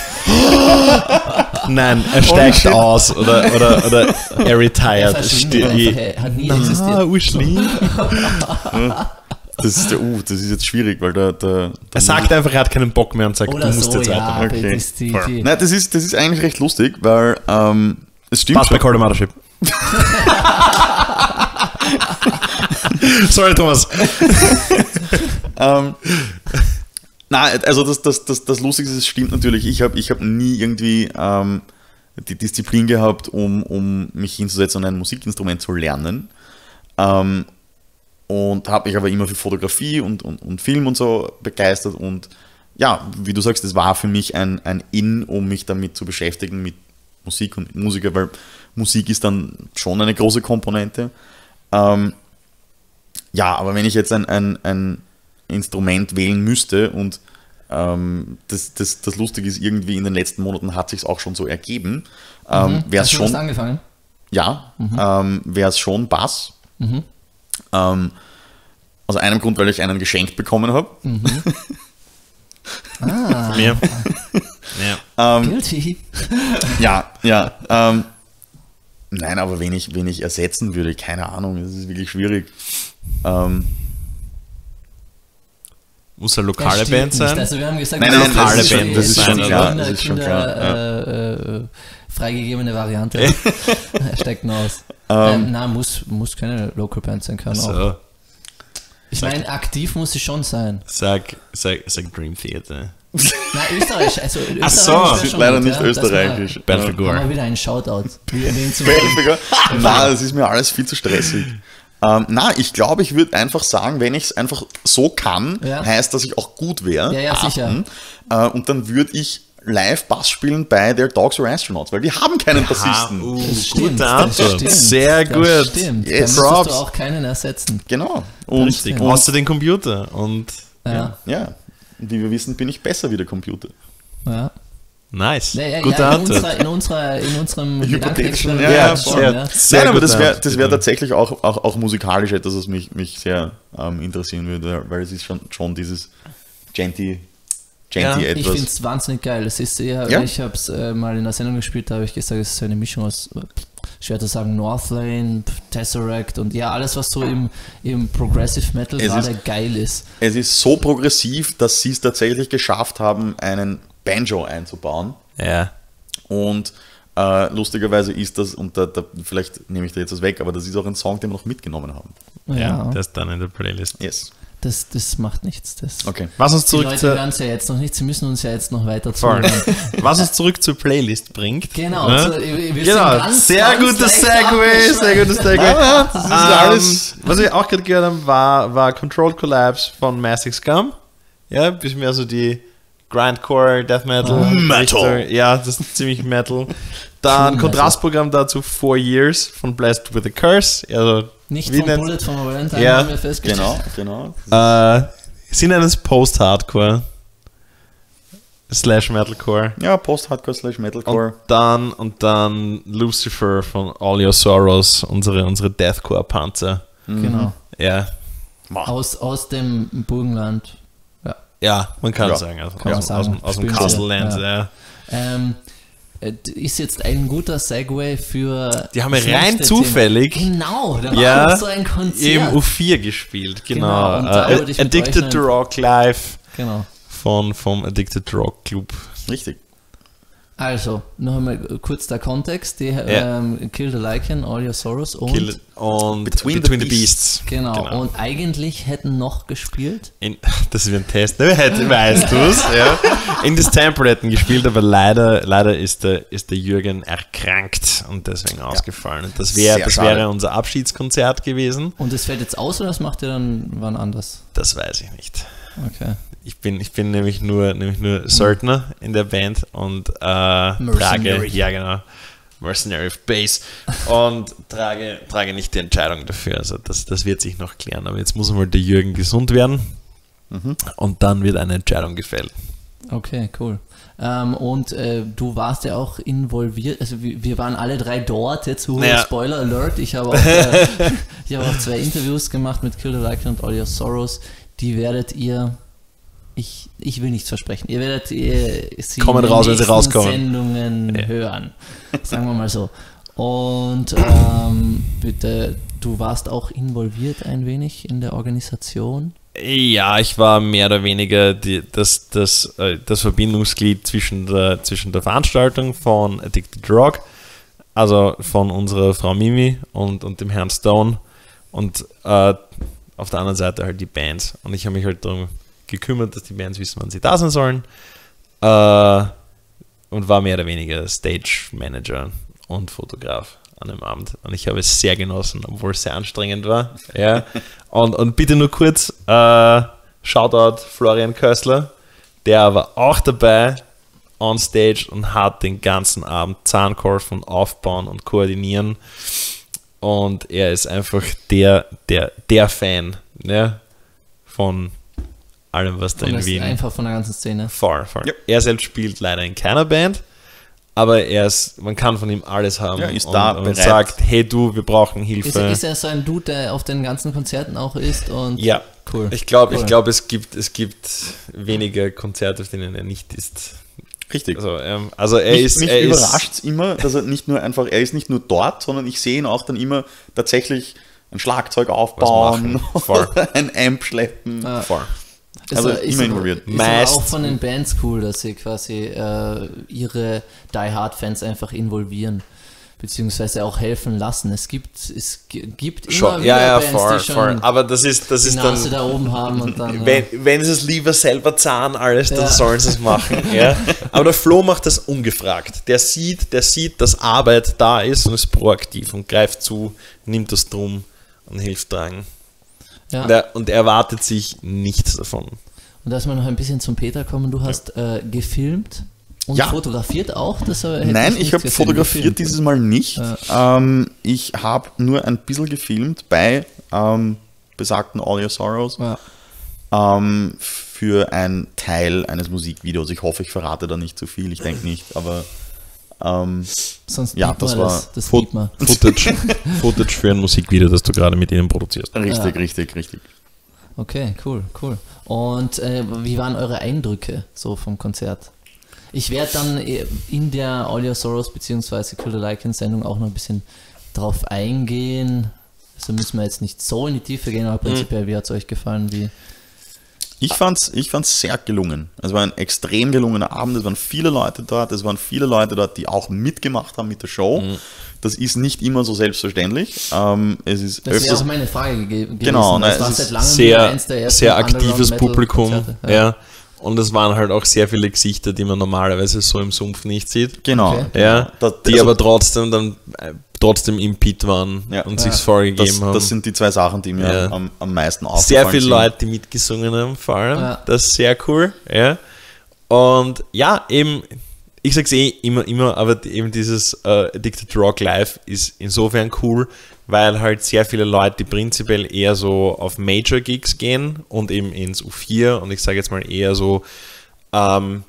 Nein, er steigt aus oder, oder, oder er retired. Er Sti- einfach, hat nie Na, existiert. Das ist, der, uh, das ist jetzt schwierig, weil der... der, der er sagt einfach, er hat keinen Bock mehr und sagt, oder du musst so, jetzt ja, weiter. Okay. Das, die, die. Nein, das, ist, das ist eigentlich recht lustig, weil ähm, es stimmt Pass schon. Bei Call the Mothership. Sorry, Thomas. ähm, nein, also das, das, das, das Lustigste, das stimmt natürlich. Ich habe ich hab nie irgendwie ähm, die Disziplin gehabt, um, um mich hinzusetzen und ein Musikinstrument zu lernen. Ähm, Und habe mich aber immer für Fotografie und, und, und Film und so begeistert. Und ja, wie du sagst, das war für mich ein, ein In, um mich damit zu beschäftigen, mit Musik und Musiker, weil Musik ist dann schon eine große Komponente. Ähm, ja, aber wenn ich jetzt ein, ein, ein Instrument wählen müsste und ähm, das, das, das Lustige ist, irgendwie in den letzten Monaten hat sich es auch schon so ergeben. Ähm, mhm. Hast du schon angefangen? Ja, mhm. ähm, wäre es schon Bass. Mhm. Ähm, aus einem Grund, weil ich einen geschenkt bekommen habe. Mhm. Ah. Von mir. Ja. Ähm, Guilty. Ja, ja. Ähm, nein, aber wen ich, wen ich ersetzen würde, keine Ahnung, das ist wirklich schwierig. Ähm, Muss eine lokale Band sein? Also wir haben gesagt, nein, eine lokale das Band, das ist schon klar. Das ist schon klar. Freigegebene Variante. Er steigt nur aus. Ähm, ähm, nein, muss, muss keine Local Band sein, kann so. Auch. Ich meine, aktiv muss sie schon sein. Sag, sag, sag Dream Theater. Nein, Österreich. Also Österreich Ach so, ist schon leider gut, nicht ja, österreichisch. Belfegor. Mal wieder einen Shoutout. Belfegor? Nein, das ist mir alles viel zu stressig. Ähm, na, ich glaube, ich würde einfach sagen, wenn ich es einfach so kann, ja. heißt, dass ich auch gut wäre. Ja, ja, atmen, sicher. Äh, und dann würde ich Live-Bass spielen bei The Dogs or Astronauts, weil wir haben keinen Bassisten. Uh, Gute Antwort. Sehr das gut. Stimmt. Yes. Da musst du auch keinen ersetzen. Genau. Und, und außer den Computer. Und ja. ja, wie wir wissen, bin ich besser wie der Computer. Ja. Nice. Ja, ja, Gute ja, in Antwort. Unserer, in, unserer, in unserem Hypothetischen. Ja, ja, schon, ja. Sehr, sehr Nein, aber das wäre das wär tatsächlich auch, auch, auch musikalisch etwas, was mich, mich sehr ähm, interessieren würde, weil es ist schon, schon dieses Genty. Ja, ich finde es wahnsinnig geil. Das ist eher, ja. Ich habe es äh, mal in der Sendung gespielt, da habe ich gesagt, es ist so eine Mischung aus, schwer zu sagen, Northlane, Tesseract und ja, alles, was so im, im Progressive Metal es gerade ist, geil ist. Es ist so progressiv, dass sie es tatsächlich geschafft haben, einen Banjo einzubauen. Ja. Und äh, lustigerweise ist das, und da, da, vielleicht nehme ich da jetzt was weg, aber das ist auch ein Song, den wir noch mitgenommen haben. Ja, ja. Das dann in der Playlist. Yes. Das, das macht nichts. Das okay. Was uns zurück die Leute hören es ja jetzt noch nicht, sie müssen uns ja jetzt noch weiter zuhören. Was uns zurück zur Playlist bringt. Genau, ne? so, wir, wir genau. Sind ganz, sehr, ganz gutes Segway, sehr gutes Segway, sehr gutes Segway. Was wir auch gerade gehört haben, war, war Controlled Collapse von Massive Scum. Ja, ein bisschen mehr so die Grindcore, Death Metal. Oh. Metal. Ja, das ist ziemlich Metal. Dann Kontrastprogramm dazu Four Years von Blessed with a Curse. Also Nicht Wie vom nennt? Bullet von Valentine, ja. haben wir festgestellt. Genau, genau. Äh, sind eines Post-Hardcore slash Metalcore. Ja, Post-Hardcore slash Metalcore. Und dann, und dann Lucifer von All Your Sorrows, unsere, unsere Deathcore-Panzer. Mhm. Genau. Ja. Aus, aus dem Burgenland. Ja, ja man kann ja. sagen. Also kann aus, man sagen. Aus, aus dem Castleland, ja. ja. Ähm, ist jetzt ein guter Segway für... Die haben ja rein zufällig... Genau, da war ja, so ein Konzert. Im U vier gespielt, genau. genau äh, äh, Addicted to Rock Live genau. von, vom Addicted to Rock Club. Richtig. Also, noch einmal kurz der Kontext. Die, yeah. ähm, Kill the Lichen, All Your Sorrows und... Kill, und Between, Between the Beasts. The Beasts. Genau. genau, und eigentlich hätten noch gespielt... In, das ist ein Test, ne? Weißt du es? Ja. In das Temple hätten gespielt, aber leider, leider ist, der, ist der Jürgen erkrankt und deswegen ja. ausgefallen. Und das, wär, das wäre unser Abschiedskonzert gewesen. Und das fällt jetzt aus oder das macht ihr dann wann anders? Das weiß ich nicht. Okay. Ich bin, ich bin nämlich nur, nämlich nur Söldner in der Band und äh, trage, ja genau, Mercenary of Bass und trage, trage nicht die Entscheidung dafür. Also das, das wird sich noch klären. Aber jetzt muss mal der Jürgen gesund werden mhm. und dann wird eine Entscheidung gefällt. Okay, cool. Ähm, und äh, du warst ja auch involviert, also wir, wir waren alle drei dort, jetzt uh, naja. Spoiler Alert, ich habe auch, äh, ich habe auch zwei Interviews gemacht mit Kill the Lichen und All Your Sorrows, die werdet ihr, ich, ich will nichts versprechen, ihr werdet ihr, sie kommen in raus, wenn sie rauskommen. Sendungen ja. hören, sagen wir mal so. Und ähm, bitte, du warst auch involviert ein wenig in der Organisation? Ja, ich war mehr oder weniger die, das, das, das Verbindungsglied zwischen der, zwischen der Veranstaltung von Addicted to Rock, also von unserer Frau Mimi und, und dem Herrn Stone und äh, auf der anderen Seite halt die Bands. Und ich habe mich halt darum gekümmert, dass die Bands wissen, wann sie da sein sollen, äh, und war mehr oder weniger Stage Manager und Fotograf an dem Abend. Und ich habe es sehr genossen, obwohl es sehr anstrengend war. Ja. Und, und bitte nur kurz, äh, Shoutout Florian Kössler, der war auch dabei on stage und hat den ganzen Abend Zahnkorfen aufbauen und koordinieren. Und er ist einfach der, der, der Fan, ja, von allem, was da in Wien... Einfach von der ganzen Szene. Voll, voll. Ja. Er selbst spielt leider in keiner Band, aber er ist, man kann von ihm alles haben. Ja, ist und, da und sagt, hey du, wir brauchen Hilfe. Ist er, ist er so ein Dude, der auf den ganzen Konzerten auch ist? Und ja, cool. Ich glaube, cool. ich glaube, es gibt, es gibt weniger Konzerte, auf denen er nicht ist. Richtig. Also, ähm, also er mich, ist. Mich überrascht es immer, dass er nicht nur einfach, er ist nicht nur dort, sondern ich sehe ihn auch dann immer tatsächlich ein Schlagzeug aufbauen, ein Amp schleppen. Ah. Voll. Also ist, immer involviert. Ist meist auch von den Bands cool, dass sie quasi äh, ihre Die Hard Fans einfach involvieren beziehungsweise auch helfen lassen. Es gibt es gibt immer schon, wieder ja, ja, Bands, far, die schon far. Aber das ist das die ist Nase dann, da oben haben und dann wenn, ja. wenn sie es lieber selber zahlen alles, dann ja. sollen sie es machen. ja. Aber der Flo macht das ungefragt. Der sieht, der sieht, dass Arbeit da ist und ist proaktiv und greift zu, nimmt das drum und hilft tragen. Ja. Und, er, und er erwartet sich nichts davon. Und dass wir noch ein bisschen zum Peter kommen, du hast ja. äh, gefilmt und ja. fotografiert auch? Das Nein, ich, ich habe fotografiert gefilmt. Dieses Mal nicht. Ja. Ähm, ich habe nur ein bisschen gefilmt bei ähm, besagten All Your Sorrows ja. ähm, für einen Teil eines Musikvideos. Ich hoffe, ich verrate da nicht zu viel, ich denke nicht, aber ähm, sonst ja, das war das, das Fo- Footage, Footage für ein Musikvideo, das du gerade mit ihnen produzierst. Richtig, ja. richtig, richtig. Okay, cool, cool. Und äh, wie waren eure Eindrücke so vom Konzert? Ich werde dann in der All Your Sorrows bzw. Kill the Lichen Sendung auch noch ein bisschen drauf eingehen. Also müssen wir jetzt nicht so in die Tiefe gehen, aber prinzipiell, mhm. wie hat es euch gefallen? Wie? Ich fand's, ich fand's sehr gelungen. Es war ein extrem gelungener Abend, es waren viele Leute dort, es waren viele Leute dort, die auch mitgemacht haben mit der Show. Mhm. Das ist nicht immer so selbstverständlich. Ähm, es ist das wäre auch meine Frage gewesen. Genau, nein, das es war ist sehr, der sehr aktives Publikum. Ja. Ja. Und es waren halt auch sehr viele Gesichter, die man normalerweise so im Sumpf nicht sieht. Genau. Okay. Ja, das, die also, aber trotzdem dann trotzdem im Pit waren ja. und ja. sich vorgegeben das, haben. Das sind die zwei Sachen, die mir ja. am, am meisten aufgefallen sind. Sehr viele Leute, die mitgesungen haben, vor allem. Ja. Das ist sehr cool. Ja. Und ja, eben, ich sag's eh immer, immer, aber eben dieses äh, Addicted to Rock Live ist insofern cool, weil halt sehr viele Leute, die prinzipiell eher so auf Major-Gigs gehen und eben ins U vier und ich sage jetzt mal eher so ähm,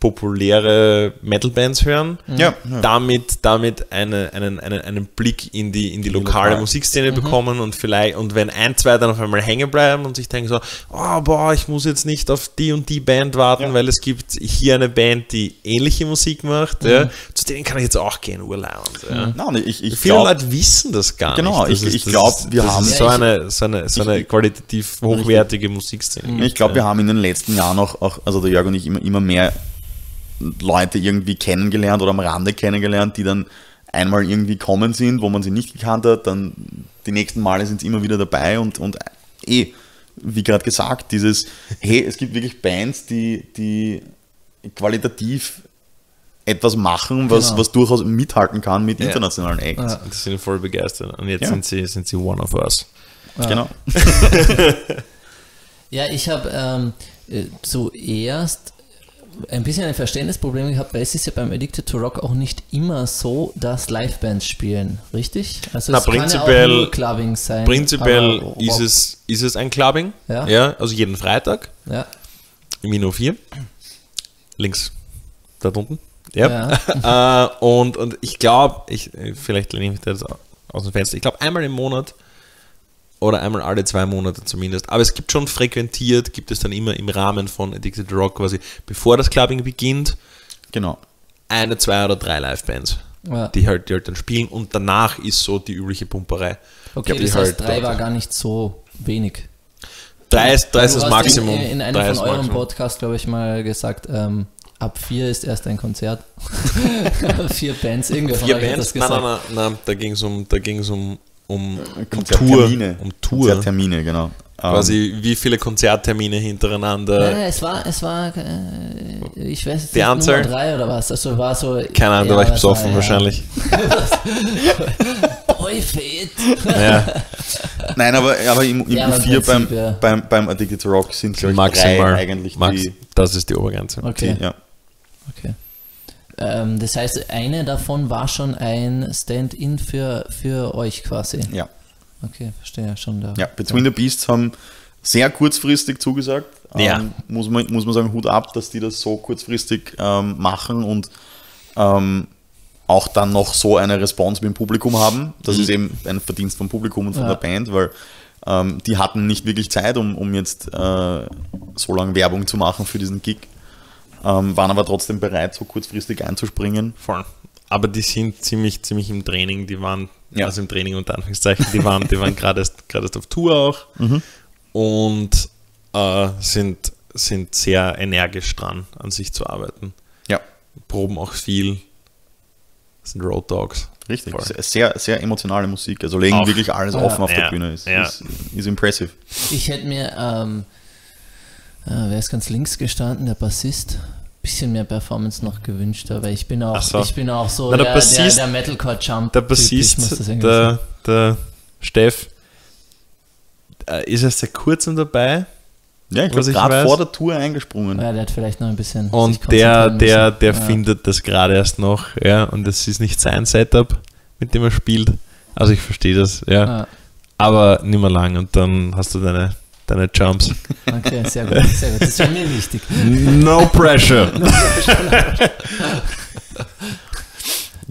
populäre Metal-Bands hören, ja, ja. damit, damit eine, einen, einen, einen Blick in die, in die, die lokale Lokal. Musikszene mhm. bekommen und vielleicht und wenn ein, zwei dann auf einmal hängen bleiben und sich denken so, oh boah, ich muss jetzt nicht auf die und die Band warten, ja. weil es gibt hier eine Band, die ähnliche Musik macht, mhm. ja, zu denen kann ich jetzt auch gehen, urlaubend. Ja. Nein, ich, ich Viele glaub, Leute wissen das gar genau, nicht. Genau, ich, ich glaube, wir das haben... Das ist so eine, so eine, so eine ich, qualitativ hochwertige ich, Musikszene. Ich, ich glaube, ja. wir haben in den letzten Jahren auch, auch also der Jörg und ich, immer, immer mehr Leute irgendwie kennengelernt oder am Rande kennengelernt, die dann einmal irgendwie kommen sind, wo man sie nicht gekannt hat, dann die nächsten Male sind sie immer wieder dabei und, und eh, wie gerade gesagt, dieses, hey, es gibt wirklich Bands, die, die qualitativ etwas machen, was, genau. was durchaus mithalten kann mit ja. internationalen Acts. Ja. Die sind voll begeistert und jetzt ja. sind, sie, sind sie one of us. Ja. Genau. ja, ich habe ähm, zuerst ein bisschen ein Verständnisproblem gehabt, weil es ist ja beim Addicted to Rock auch nicht immer so, dass Livebands spielen, richtig? Also Na, es prinzipiell, kann ja auch nur Clubbing sein. Prinzipiell aber, ist, es, ist es ein Clubbing, ja. Ja, also jeden Freitag ja. im U vier Links. Da unten. Ja. ja. äh, und, und ich glaube, ich, vielleicht lehne ich das aus dem Fenster, ich glaube einmal im Monat oder einmal alle zwei Monate zumindest, aber es gibt schon frequentiert, gibt es dann immer im Rahmen von Addicted to Rock quasi, bevor das Clubbing beginnt, genau, eine, zwei oder drei Live-Bands, ja. die, halt, die halt dann spielen und danach ist so die übliche Pumperei. Okay, glaub, das heißt, halt drei war gar nicht so wenig. Drei ist, drei ist das Maximum. In, in einem von eurem Maximum. Podcast, glaube ich, mal gesagt, ähm, ab vier ist erst ein Konzert. vier Bands, irgendwie. Vier Bands? Nein, nein, nein, nein, da ging es um, da ging es um, um, um Tour. Um Tour. Konzerttermine, genau. Quasi um, wie viele Konzerttermine hintereinander. Nein, nein, es war, es war, äh, ich weiß jetzt die nicht, Anzahl? Nummer drei oder was. Also war so. Keine Ahnung, da war ich besoffen ja. wahrscheinlich. Boy, fett. Ja. Nein, aber, aber im, im ja, U vier beim, ja. beim, beim Addicted to Rock sind glaube ich maximal drei eigentlich Max, die. Das ist die Obergrenze. Okay. Die, ja. Okay. Ähm, das heißt, eine davon war schon ein Stand-in für, für euch quasi. Ja. Okay, verstehe schon. Da. Ja, Between the Beasts haben sehr kurzfristig zugesagt. Ja. Ähm, muss man, muss man sagen, Hut ab, dass die das so kurzfristig ähm, machen und ähm, auch dann noch so eine Response mit dem Publikum haben. Das mhm. ist eben ein Verdienst vom Publikum und von ja. der Band, weil ähm, die hatten nicht wirklich Zeit, um, um jetzt äh, so lange Werbung zu machen für diesen Gig. Ähm, waren aber trotzdem bereit, so kurzfristig einzuspringen. Voll. Aber die sind ziemlich, ziemlich im Training, die waren, ja. also im Training unter Anführungszeichen, die waren, die waren gerade erst, gerade erst auf Tour auch mhm. und äh, sind, sind sehr energisch dran, an sich zu arbeiten. Ja. Proben auch viel. Das sind Road Dogs. Richtig. Voll. Sehr, sehr emotionale Musik. Also legen auch, wirklich alles offen ja, auf der ja, Bühne. Ist, ja. ist, ist impressive. Ich hätte mir, ähm, ah, wer ist ganz links gestanden? Der Bassist. Bisschen mehr Performance noch gewünscht, aber ich bin auch so, ich bin auch so Na, der, der, Bassist, der, der Metalcore-Jump. Der Bassist, der, der Steff, ist erst seit kurzem dabei. Ja, ich glaube, gerade vor der Tour eingesprungen. Ja, der hat vielleicht noch ein bisschen. Und der, der, der ja. findet das gerade erst noch, ja, und das ist nicht sein Setup, mit dem er spielt. Also ich verstehe das, ja. ja. Aber nicht mehr lang und dann hast du deine. Deine Jumps. Okay, sehr gut, sehr gut. Das ist für mich wichtig. No pressure. no pressure.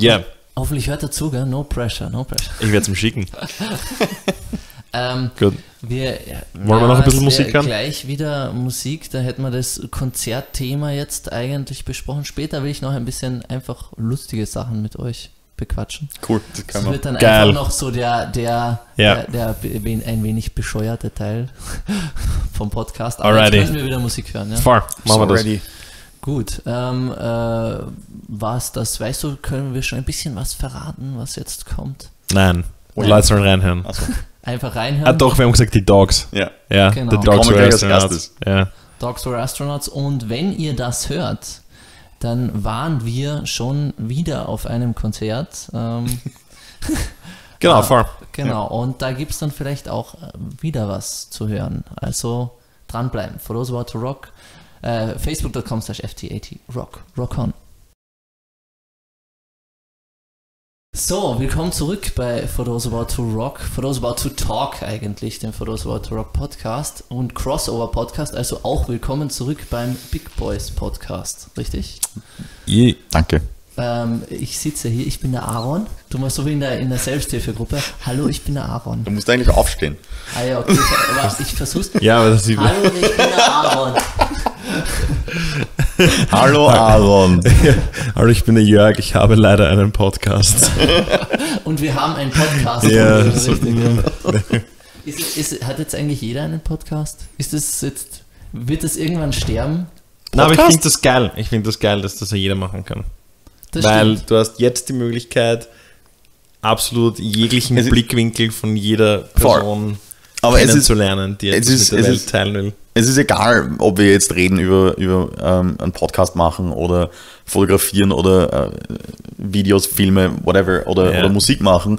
yeah. Hoffentlich hört dazu, gell? No pressure, no pressure. Ich werde es ihm schicken. ähm, gut. Wir, Wollen wir noch ein bisschen Musik haben? Gleich wieder Musik, da hätten wir das Konzertthema jetzt eigentlich besprochen. Später will ich noch ein bisschen einfach lustige Sachen mit euch bequatschen. Cool, das kann man. Das wird dann geil. Einfach noch so der, der, ja. der, der ein wenig bescheuerte Teil vom Podcast. Aber Alrighty. Jetzt können wir wieder Musik hören. Ja? Far, machen wir das. Ready. Gut, ähm, äh, was das, weißt du, können wir schon ein bisschen was verraten, was jetzt kommt? Nein, und Leute sollen reinhören. Ach so. Einfach reinhören? Ah doch, wir haben gesagt, die Dogs. Ja, ja genau. The Dogs or Astronauts. Ja. Dogs or Astronauts. Und wenn ihr das hört, dann waren wir schon wieder auf einem Konzert. Ähm, genau, voll. Genau, ja. Und da gibt es dann vielleicht auch wieder was zu hören. Also dranbleiben. For Those About To Rock. Äh, Facebook dot com slash F T A T Rock. Rock on. So, willkommen zurück bei For Those About To Rock. For Those About To Talk eigentlich, dem For Those About To Rock Podcast und Crossover Podcast. Also auch willkommen zurück beim Big Boys Podcast, richtig? Yeah, danke. Ähm, ich sitze hier, ich bin der Aaron. Du machst so wie in der, in der Selbsthilfegruppe. Hallo, ich bin der Aaron. Du musst eigentlich aufstehen. Ah ja, okay. Was, ich versuch's. Ja, aber das sieht man. Hallo, ich bin der Aaron. Hallo Aaron. Hallo, ich bin der Jörg, ich habe leider einen Podcast. Und wir haben einen Podcast. Ja, so ist, ist, hat jetzt eigentlich jeder einen Podcast? Ist das jetzt, wird das irgendwann sterben? Podcast? Na, aber ich finde das geil. Ich finde das geil, dass das ja jeder machen kann. Das Weil stimmt. du hast jetzt die Möglichkeit, absolut jeglichen es Blickwinkel von jeder Person aber kennenzulernen, die jetzt ist, mit der Welt ist, teilen will. Es ist egal, ob wir jetzt reden über, über ähm, einen Podcast machen oder fotografieren oder äh, Videos, Filme, whatever oder, yeah. oder Musik machen.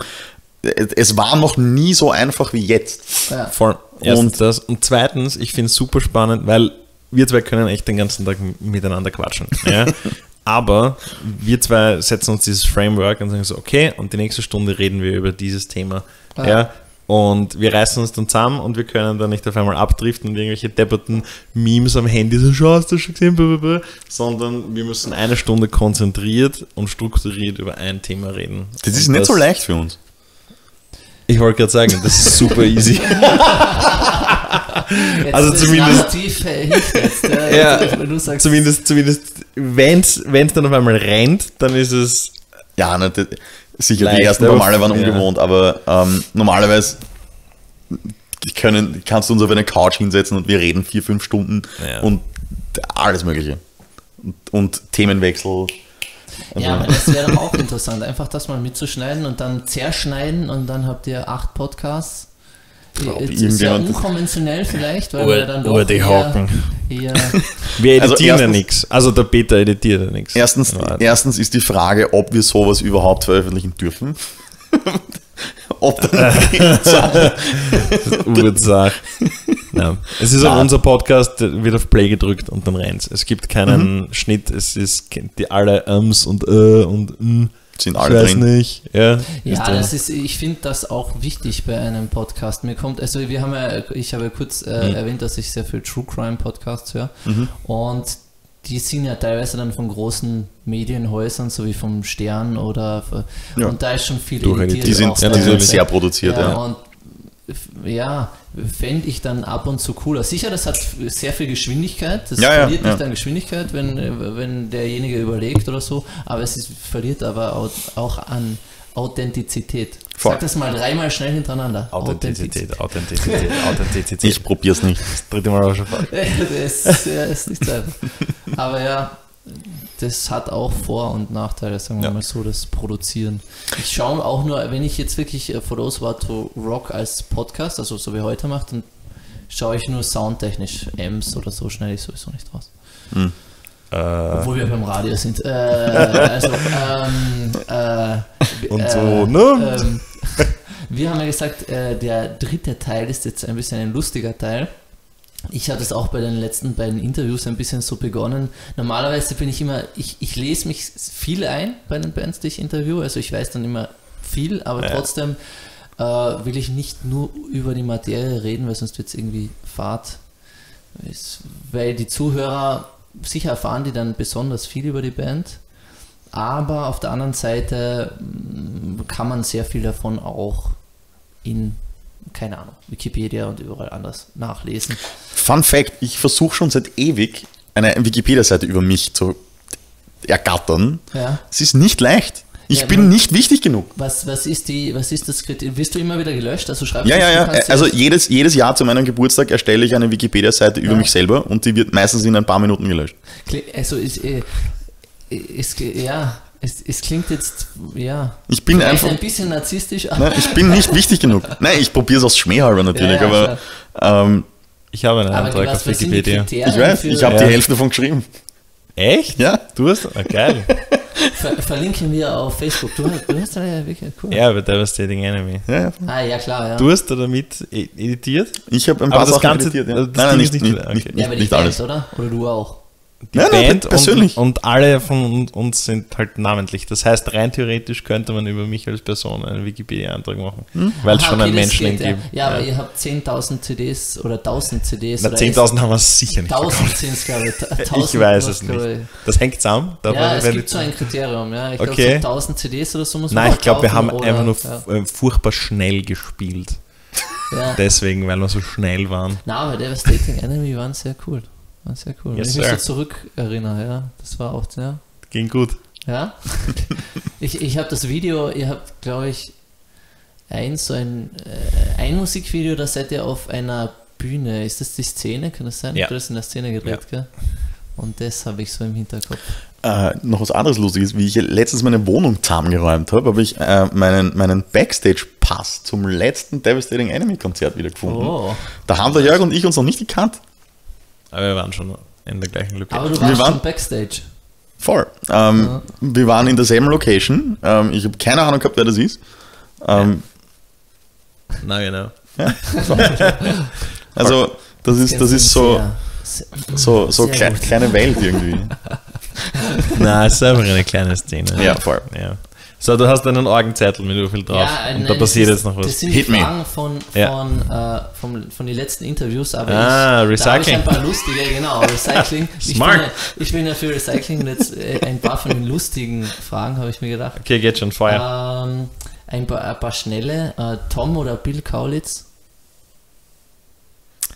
Es, es war noch nie so einfach wie jetzt. Ja. Voll. Und, das. Und zweitens, ich finde es super spannend, weil wir zwei können echt den ganzen Tag miteinander quatschen. Ja? Aber wir zwei setzen uns dieses Framework und sagen so, okay, und die nächste Stunde reden wir über dieses Thema. Ja. Ja? Und wir reißen uns dann zusammen und wir können dann nicht auf einmal abdriften und irgendwelche depperten Memes am Handy so, schau, hast du schon gesehen, blablabla, sondern wir müssen eine Stunde konzentriert und strukturiert über ein Thema reden. Das ist und nicht das, so leicht für uns. Ich wollte gerade sagen, das ist super easy. Jetzt also zumindest, aktiv, hey, jetzt, äh, ja, wenn du sagst, zumindest, zumindest wenn es dann auf einmal rennt, dann ist es ja, ne, das, sicher leicht, die ersten normale waren ungewohnt, ja. aber ähm, normalerweise können, kannst du uns auf eine Couch hinsetzen und wir reden vier, fünf Stunden ja. und alles Mögliche und, und Themenwechsel. Also. Ja, aber das wäre doch auch interessant, einfach das mal mitzuschneiden und dann zerschneiden und dann habt ihr acht Podcasts. Sehr unkonventionell vielleicht, weil wir dann doch die Haken. Wir editieren also erstens, ja nichts. Also der Peter editiert ja nichts. Erstens, erstens ist die Frage, ob wir sowas überhaupt veröffentlichen dürfen. Ob dann Ursache. Ja. Es ist auch unser Podcast, wird auf Play gedrückt und dann rennt's. Es gibt keinen mhm. Schnitt, es ist die alle Ums und Ö und M. Sind alle ich weiß drin. Nicht. Ja, ja das ist, ich finde das auch wichtig bei einem Podcast. Mir kommt, also wir haben ja, ich habe ja kurz äh, mhm. erwähnt, dass ich sehr viel True Crime Podcasts höre. Mhm. Und die sind ja teilweise dann von großen Medienhäusern, so wie vom Stern oder ja. und da ist schon viel du, editiert. Die sind, ja, die sind sehr produziert, ja. ja. Und ja, fände ich dann ab und zu cooler. Sicher, das hat sehr viel Geschwindigkeit. Das ja, verliert ja, nicht ja. an Geschwindigkeit, wenn, wenn derjenige überlegt oder so. Aber es ist, verliert aber auch an Authentizität. Voll. Sag das mal dreimal schnell hintereinander. Authentizität, Authentizität, Authentizität. Ich probier's nicht. Das dritte Mal aber schon falsch. Das ist, ja, ist nicht einfach. Aber ja, das hat auch Vor- und Nachteile, sagen wir ja. mal so, das Produzieren. Ich schaue auch nur, wenn ich jetzt wirklich For Those About To Rock als Podcast, also so wie heute macht, dann schaue ich nur soundtechnisch, M's oder so, schneide ich sowieso nicht raus. Hm. Äh, Obwohl wir beim Radio sind. Äh, also, ähm, äh, und so, äh, ne? Ähm, wir haben ja gesagt, äh, der dritte Teil ist jetzt ein bisschen ein lustiger Teil. Ich hatte es auch bei den letzten beiden Interviews ein bisschen so begonnen. Normalerweise bin ich immer, ich, ich lese mich viel ein bei den Bands, die ich interviewe. Also ich weiß dann immer viel, aber ja. trotzdem äh, will ich nicht nur über die Materie reden, weil sonst wird es irgendwie fad. Weil die Zuhörer, sicher erfahren die dann besonders viel über die Band. Aber auf der anderen Seite kann man sehr viel davon auch in keine Ahnung, Wikipedia und überall anders nachlesen. Fun Fact, ich versuche schon seit ewig, eine Wikipedia-Seite über mich zu ergattern. Ja. Es ist nicht leicht. Ich ja, bin nicht wichtig genug. Was, was, ist die, was ist das Kriterium? Wirst du immer wieder gelöscht? Also schreibst ja, du, ja, ja. Also jedes, jedes Jahr zu meinem Geburtstag erstelle ich eine Wikipedia-Seite über ja. mich selber und die wird meistens in ein paar Minuten gelöscht. Also ist, äh, ist ja... Es, es klingt jetzt, ja, ich bin einfach ein bisschen narzisstisch. Nein, ich bin nicht wichtig genug. Nein, ich probiere es aus Schmähhalber natürlich, ja, ja, aber ähm, ich habe einen Antrag auf Wikipedia. Ich weiß, ich habe ja. die Hälfte davon geschrieben. Echt? Ja. Du hast, ah, geil. Ver- verlinken wir auf Facebook. Du hast, du hast ja wirklich cool. Ja, bei Devastating Enemy. Ja, ja. Ah, ja, klar, ja. Du hast da damit editiert? Ich habe ein paar Sachen editiert, ja. Nein, nein, nicht, nicht, okay. nicht, ja, aber nicht alles. Band, oder? Oder du auch? Die nein, Band nein, persönlich. Und, und alle von uns sind halt namentlich. Das heißt, rein theoretisch könnte man über mich als Person einen Wikipedia-Eintrag machen, hm? weil es schon okay, einen Menschenlink gibt. Ja, ja, aber ja. ihr habt zehntausend C Ds oder tausend C Ds. Na, zehntausend haben wir sicher nicht. tausend sind es, glaube ich. Ich weiß es nicht. Das hängt zusammen. Da ja, es gibt so ein Kriterium. Ja. Ich okay. glaube, so tausend C Ds oder so muss man nein, ich glaube, wir haben oder, einfach nur ja. f- furchtbar schnell gespielt. Ja. Deswegen, weil wir so schnell waren. Na, aber Devastating Enemy waren sehr cool. War sehr cool. Yes, wenn ich mich so zurück erinnere, ja, das war auch, ja. Ging gut. Ja. Ich, ich habe das Video, ihr habt, glaube ich, ein so ein, äh, ein Musikvideo, da seid ihr auf einer Bühne. Ist das die Szene? Kann das sein? Ja. Du hast in der Szene gedreht, ja. gell? Und das habe ich so im Hinterkopf. Äh, noch was anderes Lustiges, wie ich letztens meine Wohnung zusammengeräumt habe, habe ich äh, meinen, meinen Backstage-Pass zum letzten Devastating Enemy-Konzert wieder gefunden. Oh. Da haben der Jörg und ich uns noch nicht gekannt. Aber wir waren schon in der gleichen Location. Aber du warst wir waren schon Backstage. Voll. Ähm, ja. Wir waren in derselben Location. Ähm, ich habe keine Ahnung gehabt, wer das ist. Ähm, ja. Na genau. Ja. Also das ist, das ist so, so, so klein, kleine Welt irgendwie. Na, es ist einfach eine kleine Szene. Ja, voll. Ja. So, du hast einen Orgenzettel mit Urviel drauf. Ja, und nein, da passiert ist, jetzt noch was. Das sind Hit die Fragen von, von, ja. äh, von, von den letzten Interviews, aber ah, ich, da habe ich ein paar lustige, genau, Recycling. Smart. Ich bin, ich bin ja für Recycling, jetzt äh, ein paar von den lustigen Fragen habe ich mir gedacht. Okay, geht schon, Feuer. Ähm, ein, paar, ein paar schnelle. Äh, Tom oder Bill Kaulitz?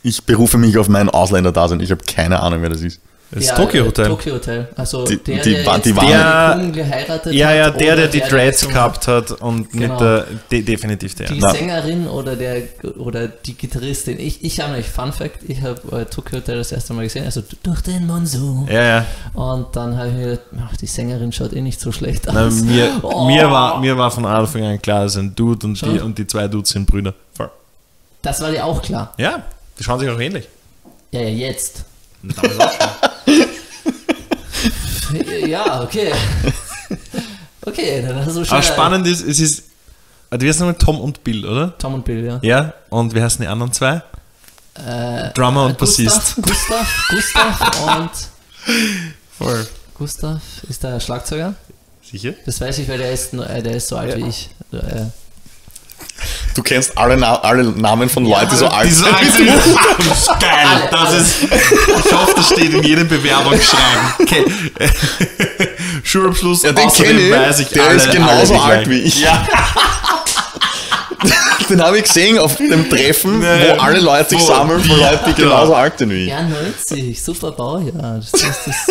Ich berufe mich auf meinen Ausländer-Dasein. Ich habe keine Ahnung, wer das ist. Das ja, Tokio Hotel. Tokio Hotel. Also die, der, die, der die, die waren geheiratet ja, ja, hat. Ja, der, der die Dreads gehabt hat und genau. Nicht der, de, definitiv der. Die Nein. Sängerin oder der oder die Gitarristin. Ich, ich habe nämlich Fun Fact, ich habe äh, Tokio Hotel das erste Mal gesehen, also durch den Monsun. Ja, ja. Und dann habe ich mir gedacht, ach, die Sängerin schaut eh nicht so schlecht aus. Na, mir, oh. mir, war, mir war von Anfang an klar, das ist ein Dude und die, und die zwei Dudes sind Brüder. Voll. Das war dir auch klar? Ja, die schauen sich auch ähnlich. Ja, ja, jetzt. Ja, okay. Okay, dann hast du schon. Aber spannend ist, es ist. Du wirst nochmal Tom und Bill, oder? Tom und Bill, ja. Ja, und wie heißen die anderen zwei? Äh, Drummer und Bassist. Gustav, Gustav, Gustav und. Voll. Gustav ist der Schlagzeuger? Sicher? Das weiß ich, weil der ist, der ist so alt ja. wie ich. Der, du kennst alle, Na- alle Namen von Leuten, ja, die so alt sind. Geil, das ist. Ich hoffe, das steht in jedem Bewerbungsschreiben. Okay. Schulabschluss, ja, den kenne ich, weiß ich, der alle, ist genauso alt gleich. Wie ich. Ja. Den habe ich gesehen auf dem Treffen, naja, wo alle Leute sich sammeln von Leuten, die genauso alt sind wie ich. Ja, neunzig, super Baujahr. Das ist das.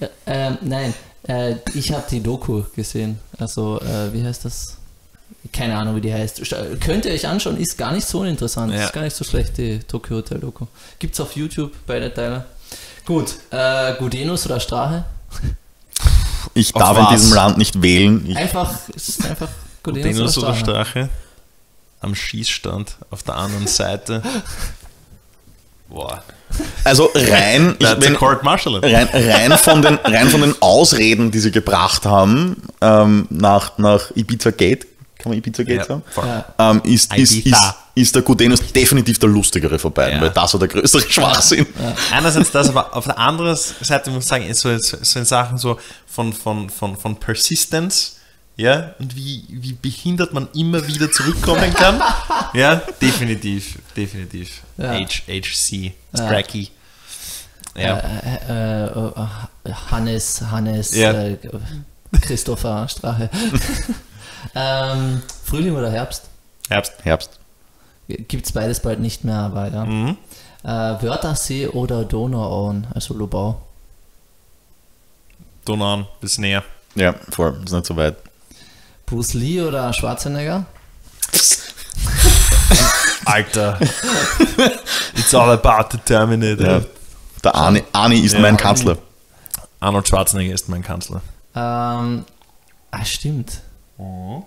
äh, ähm, nein, äh, ich habe die Doku gesehen. Also, äh, wie heißt das? Keine Ahnung, wie die heißt. Könnt ihr euch anschauen, ist gar nicht so uninteressant. Ja. Ist gar nicht so schlecht, die Tokyo Hotel Doku. Gibt's auf YouTube, beide Teile. Gut, äh, Gudenus oder Strache? Ich darf in diesem Land nicht wählen. Ich einfach, ist einfach Gudenus, Gudenus oder, Strache. oder Strache. Am Schießstand auf der anderen Seite. Boah. Also rein, ich, wenn, rein, rein, von den, rein von den Ausreden, die sie gebracht haben, ähm, nach, nach Ibiza Gate, kann man Ibiza Gate ja, sagen, ja. Ähm, ist, ist, ist, ist, ist der Gudenus definitiv der lustigere von beiden, ja. Weil das war der größere Schwachsinn. Ja. Einerseits das, aber auf der anderen Seite muss ich sagen, ist so, so in Sachen so von, von, von, von Persistence, ja, und wie, wie behindert man immer wieder zurückkommen kann, ja, definitiv, definitiv. Ja. H C, Strache. Ja. Ja. Äh, äh, äh, Hannes, Hannes, ja. äh, Christopher Strache. Ähm, Frühling oder Herbst? Herbst. Herbst. Gibt's beides bald nicht mehr, aber ja. Mhm. Äh, Wörthersee oder Donauauen, also Lobau? Donauauen, bisschen näher. Ja, voll, ist nicht so weit. Bruce Lee oder Schwarzenegger? Alter. It's all about the Terminator. Ja. Der Arnie, Arnie ist ja. mein Kanzler. Arnold Schwarzenegger ist mein Kanzler. Ähm, ah, stimmt. Oh.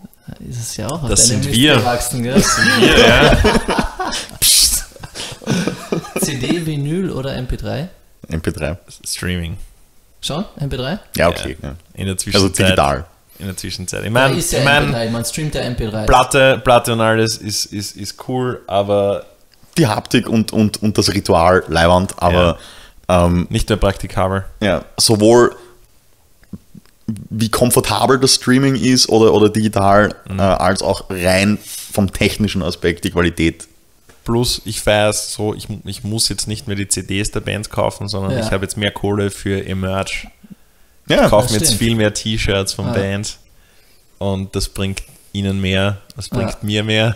Ist es ja auch. Das sind wir. Das sind wir, ja. Psst. C D, Vinyl oder M P drei? M P drei. Streaming. Schon? M P drei? Ja, okay. Ja. In der Zwischenzeit. Also digital. In der Zwischenzeit. Ich meine, ja ich mein, man streamt ja M P drei. Platte, Platte und alles ist, ist, ist cool, aber. Die Haptik und, und, und das Ritual leiwand, aber. Ja. Ähm, Nicht mehr praktikabel. Ja, sowohl. Wie komfortabel das Streaming ist oder, oder digital, mhm. äh, als auch rein vom technischen Aspekt die Qualität. Plus, ich feiere es so, ich, ich muss jetzt nicht mehr die C Ds der Bands kaufen, sondern ja. ich habe jetzt mehr Kohle für Emerge. Ja, ich kaufe mir jetzt viel mehr T-Shirts von ah. Bands und das bringt ihnen mehr, das bringt ah. mir mehr.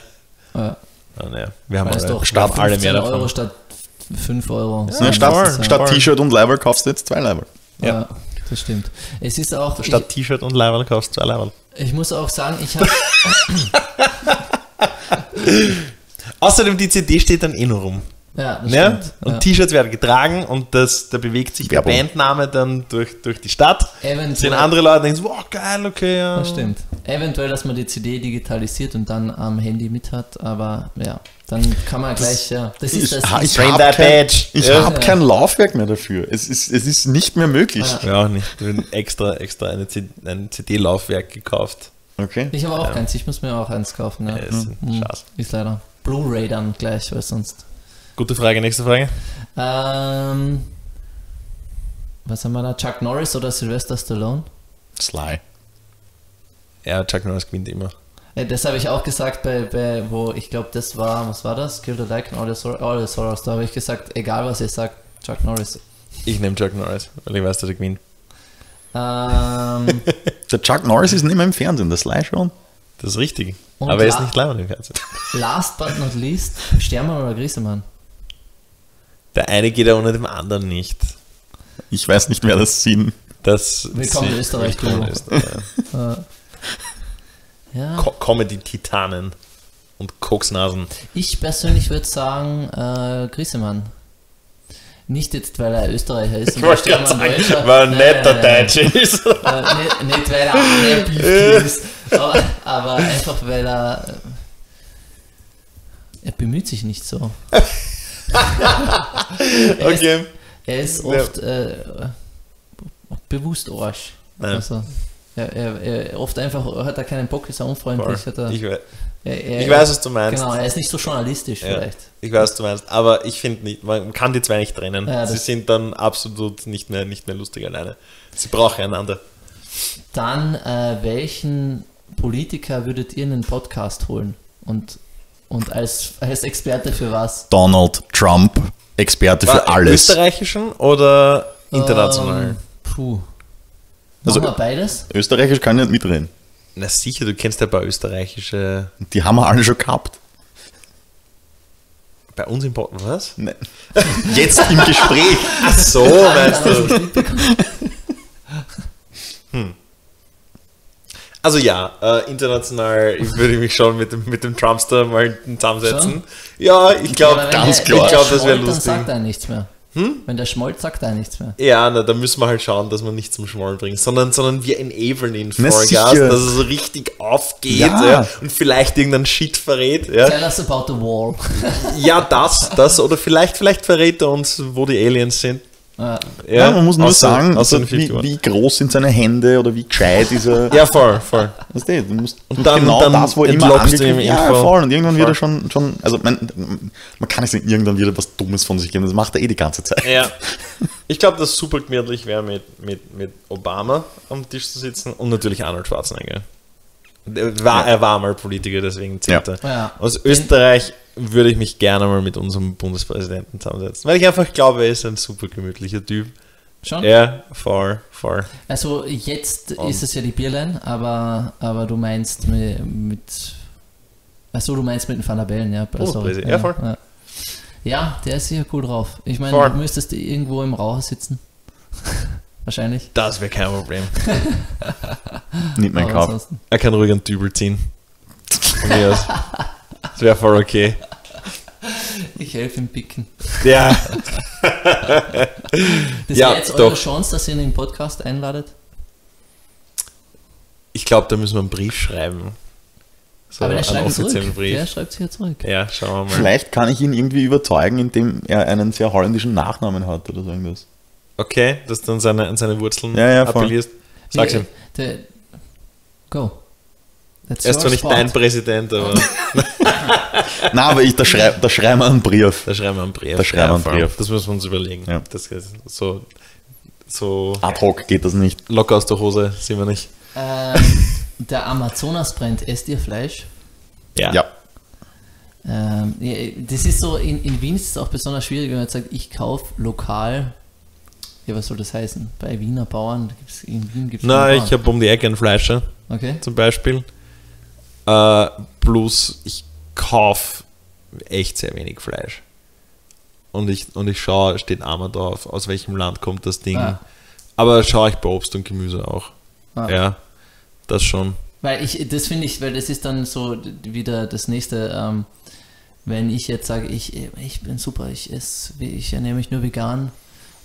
Ah. Und ja, wir haben alle, doch, statt alle mehr davon. Euro statt fünf Euro. Ja, ja, statt statt T-Shirt und Label kaufst du jetzt zwei Label. Ja. Ah. Das stimmt. Es ist auch. Statt ich, T-Shirt und Leiberl kaufst du zwei Leiberl. Ich muss auch sagen, ich habe. Außerdem, die C D steht dann eh nur rum. Ja, das ja? stimmt. Und ja. T-Shirts werden getragen und das, da bewegt sich Werbung. Der Bandname dann durch, durch die Stadt. Eventuell. Sehen andere Leute denken so, wow, geil, okay. Ja. Das stimmt. Eventuell, dass man die C D digitalisiert und dann am Handy mit hat, aber ja. Dann kann man gleich, das, ja. Das ist das. Ich, ich habe kein, ja. hab kein Laufwerk mehr dafür. Es ist, es ist nicht mehr möglich. Ah. Ja, auch nicht. Ich habe extra, extra eine C D, ein C D-Laufwerk gekauft. Okay. Ich habe auch ja. keins. Ich muss mir auch eins kaufen. Ja. Ja, ist, mhm. ist leider. Blu-ray dann gleich, weil sonst. Gute Frage. Nächste Frage. Ähm, was haben wir da? Chuck Norris oder Sylvester Stallone? Sly. Ja, Chuck Norris gewinnt immer. Das habe ich auch gesagt bei, bei wo ich glaube, das war, was war das? Kill the Lichen, All Your Sorrows. Da habe ich gesagt, egal was ihr sagt, Chuck Norris. Ich nehme Chuck Norris, weil ich weiß, dass er gewinnt. Ähm, der Chuck Norris ist nicht mehr im Fernsehen, das leider schon. Das ist richtig. Aber er ist nicht leider im Fernsehen. Last but not least, Stermann oder Griesemann? Der eine geht ja ohne dem anderen nicht. Ich weiß nicht, wer das sind. Das Willkommen in Österreich. Willkommen in Österreich. Ja. Co- Comedy-Titanen und Koksnasen. Ich persönlich würde sagen, äh, Griesemann. Nicht jetzt, weil er Österreicher ist. Ich wollte gerade sagen, Deutscher, weil er nicht der Deutsche ist. Äh, nicht, nicht, weil er ein Biefchen ist, aber, aber einfach, weil er... Er bemüht sich nicht so. er, okay. ist, er ist oft ja. äh, bewusst Arsch. Nein. Also, Er, er, er oft einfach hat er keinen Bock, ist er unfreundlich. Hat er, ich weiß, er, er, ich weiß, was du meinst. Genau, er ist nicht so journalistisch ja, vielleicht. Ich weiß, was du meinst, aber ich finde nicht, man kann die zwei nicht trennen. Ja, sie sind dann absolut nicht mehr, nicht mehr lustig alleine. Sie brauchen einander. Dann, äh, welchen Politiker würdet ihr in den Podcast holen? Und, und als, als Experte für was? Donald Trump, Experte War, für alles. Österreichischen oder internationalen? Ähm, puh. Also, machen wir beides? Österreichisch kann ich nicht mitreden. Na sicher, du kennst ja ein paar österreichische... Die haben wir alle schon gehabt. Bei uns im Podcast, was? Nein. Jetzt im Gespräch. Ach so, weißt du. Hm. Also ja, äh, international würde ich mich schon mit dem, mit dem Trumpster mal zusammensetzen. Schon? Ja, ich glaube, ganz klar. Ich glaube, das wäre lustig. Dann sagt er nichts mehr. Hm? Wenn der schmollt, sagt er nichts mehr. Ja, na, da müssen wir halt schauen, dass man nicht zum Schmollen bringt, sondern, sondern wir enablen ihn Vollgas, dass er so richtig aufgeht ja. Ja, und vielleicht irgendeinen Shit verrät. Ja. Tell us about the wall. Ja, das, das, oder vielleicht, vielleicht verrät er uns, wo die Aliens sind. Ja, ja man muss nur außer, sagen, außer wie, wie groß sind seine Hände oder wie gescheit ist er. Ja, voll, voll. Weißt du, du musst und dann, genau dann das, wo immer angegriffen wird. Ja, voll. Und irgendwann voll. Wird er schon, schon also man, man kann nicht sagen, irgendwann wird er was Dummes von sich geben. Das macht er eh die ganze Zeit. Ja. Ich glaube, das super gemütlich wäre, mit, mit, mit Obama am Tisch zu sitzen und natürlich Arnold Schwarzenegger. Er war, er war mal Politiker, deswegen zählt er. Ja. Aus Österreich würde ich mich gerne mal mit unserem Bundespräsidenten zusammensetzen, weil ich einfach glaube, er ist ein super gemütlicher Typ. Schon? Ja, voll, voll. Also jetzt und ist es ja die Bierlein, aber, aber du meinst mit, mit achso, du meinst mit den Van der Bellen, ja. Oh, ja, ja, voll. Ja. Ja, der ist sicher cool drauf. Ich meine, du müsstest irgendwo im Raucher sitzen. Wahrscheinlich. Das wäre kein Problem. Nicht mein Kopf. Er kann ruhig einen Dübel ziehen. Von mir aus. Das wäre voll okay. Ich helfe ihm picken. Ja. Das ja, wäre jetzt eure doch. Chance, dass ihr ihn in den Podcast einladet? Ich glaube, da müssen wir einen Brief schreiben. So, aber der schreibt zurück. Brief. Der schreibt sich ja zurück. Ja, schauen wir mal. Vielleicht kann ich ihn irgendwie überzeugen, indem er einen sehr holländischen Nachnamen hat oder so irgendwas. Okay, dass du an seine, an seine Wurzeln ja, ja, appellierst. Sag's ihm. Der, go. That's er ist zwar nicht dein Präsident, aber... Nein, aber ich, da schreiben schrei wir einen Brief. Da schreiben wir einen Brief. Da schreiben wir einen Brief. Das müssen wir uns überlegen. Ja. Das so, so ad hoc geht das nicht. Locker aus der Hose, sehen wir nicht. Ähm, der Amazonas brennt. Esst ihr Fleisch? Ja. Ja. Ähm, das ist so, in, in Wien ist es auch besonders schwierig, wenn man jetzt sagt, ich kaufe lokal... Ja, was soll das heißen? Bei Wiener Bauern gibt's, in Wien gibt es... Nein, ich habe um die Ecke ein Fleisch, okay. Zum Beispiel. Äh, plus, ich kaufe echt sehr wenig Fleisch. Und ich, und ich schaue, steht einmal drauf, aus welchem Land kommt das Ding. Ah. Aber schaue ich bei Obst und Gemüse auch. Ah. Ja, das schon. Weil ich, das finde ich, weil das ist dann so wieder das nächste... Ähm, wenn ich jetzt sage, ich, ich bin super, ich esse, ich ernähre mich nur vegan...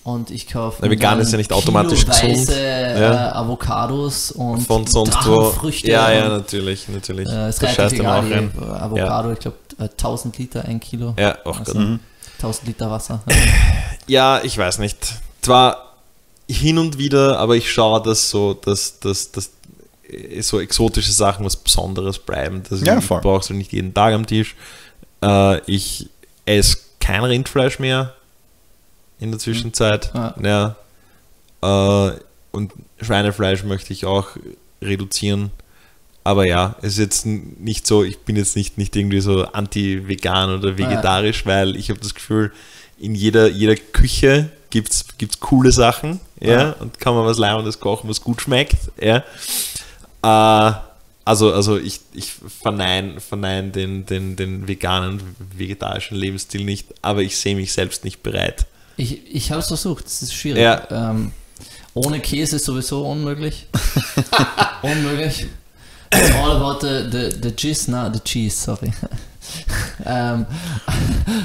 Und ich kaufe vegan ist ja nicht automatisch gesund. Äh, ja. Avocados und von sonst wo. Ja, ja, natürlich, natürlich. Äh, es reicht nicht egal, Avocado, ja. Ich glaube tausend Liter, ein Kilo. Ja, auch also, mhm. tausend Liter Wasser. Ja. Ja, ich weiß nicht. Zwar hin und wieder, aber ich schaue, dass so, dass, dass, dass so exotische Sachen was Besonderes bleiben. Das ja, brauchst du nicht jeden Tag am Tisch. Äh, ich esse kein Rindfleisch mehr. In der Zwischenzeit, ja. Ja. Äh, und Schweinefleisch möchte ich auch reduzieren. Aber ja, es ist jetzt nicht so, ich bin jetzt nicht, nicht irgendwie so anti-vegan oder vegetarisch, ah, ja. weil ich habe das Gefühl, in jeder, jeder Küche gibt es coole Sachen, ja, ah. und kann man was Leibendes kochen, was gut schmeckt, ja. Äh, also, also ich, ich vernein, vernein den, den, den veganen, vegetarischen Lebensstil nicht, aber ich sehe mich selbst nicht bereit. Ich, ich habe es versucht, es ist schwierig. Ja. Ähm, ohne Käse ist sowieso unmöglich. Unmöglich. It's all about the, the, the cheese, na, the cheese, sorry. ähm,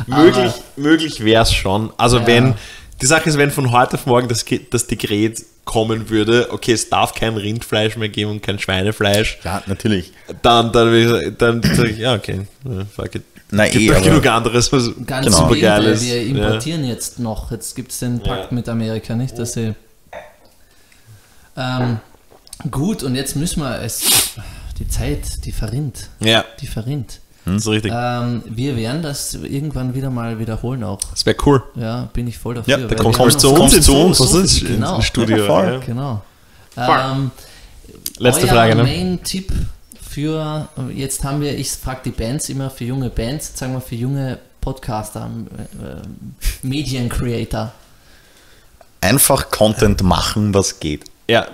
möglich möglich wäre es schon. Also ja. wenn, die Sache ist, wenn von heute auf morgen das, das Dekret kommen würde, okay, es darf kein Rindfleisch mehr geben und kein Schweinefleisch. Ja, natürlich. Dann, dann würde ich dann sage ich, ja, okay, fuck it. Na, gibt eh, doch genug anderes, was ganz genau. super geil ist. Wir importieren ja. jetzt noch, jetzt gibt es den Pakt ja. mit Amerika, nicht, dass sie... Ähm, Gut, und jetzt müssen wir es. Die Zeit, die verrinnt. Ja. Die verrinnt. Hm, so richtig. Ähm, wir werden das irgendwann wieder mal wiederholen auch. Das wäre cool. Ja, bin ich voll dafür. Ja, da kommst du zu uns, zu uns, was ist genau. ins Studio. Ja, genau. Ähm, Letzte Frage, ne? Main-Tipp für, jetzt haben wir, ich frage die Bands immer für junge Bands, jetzt sagen wir für junge Podcaster, äh, Medien-Creator. Einfach Content machen, was geht. Ja,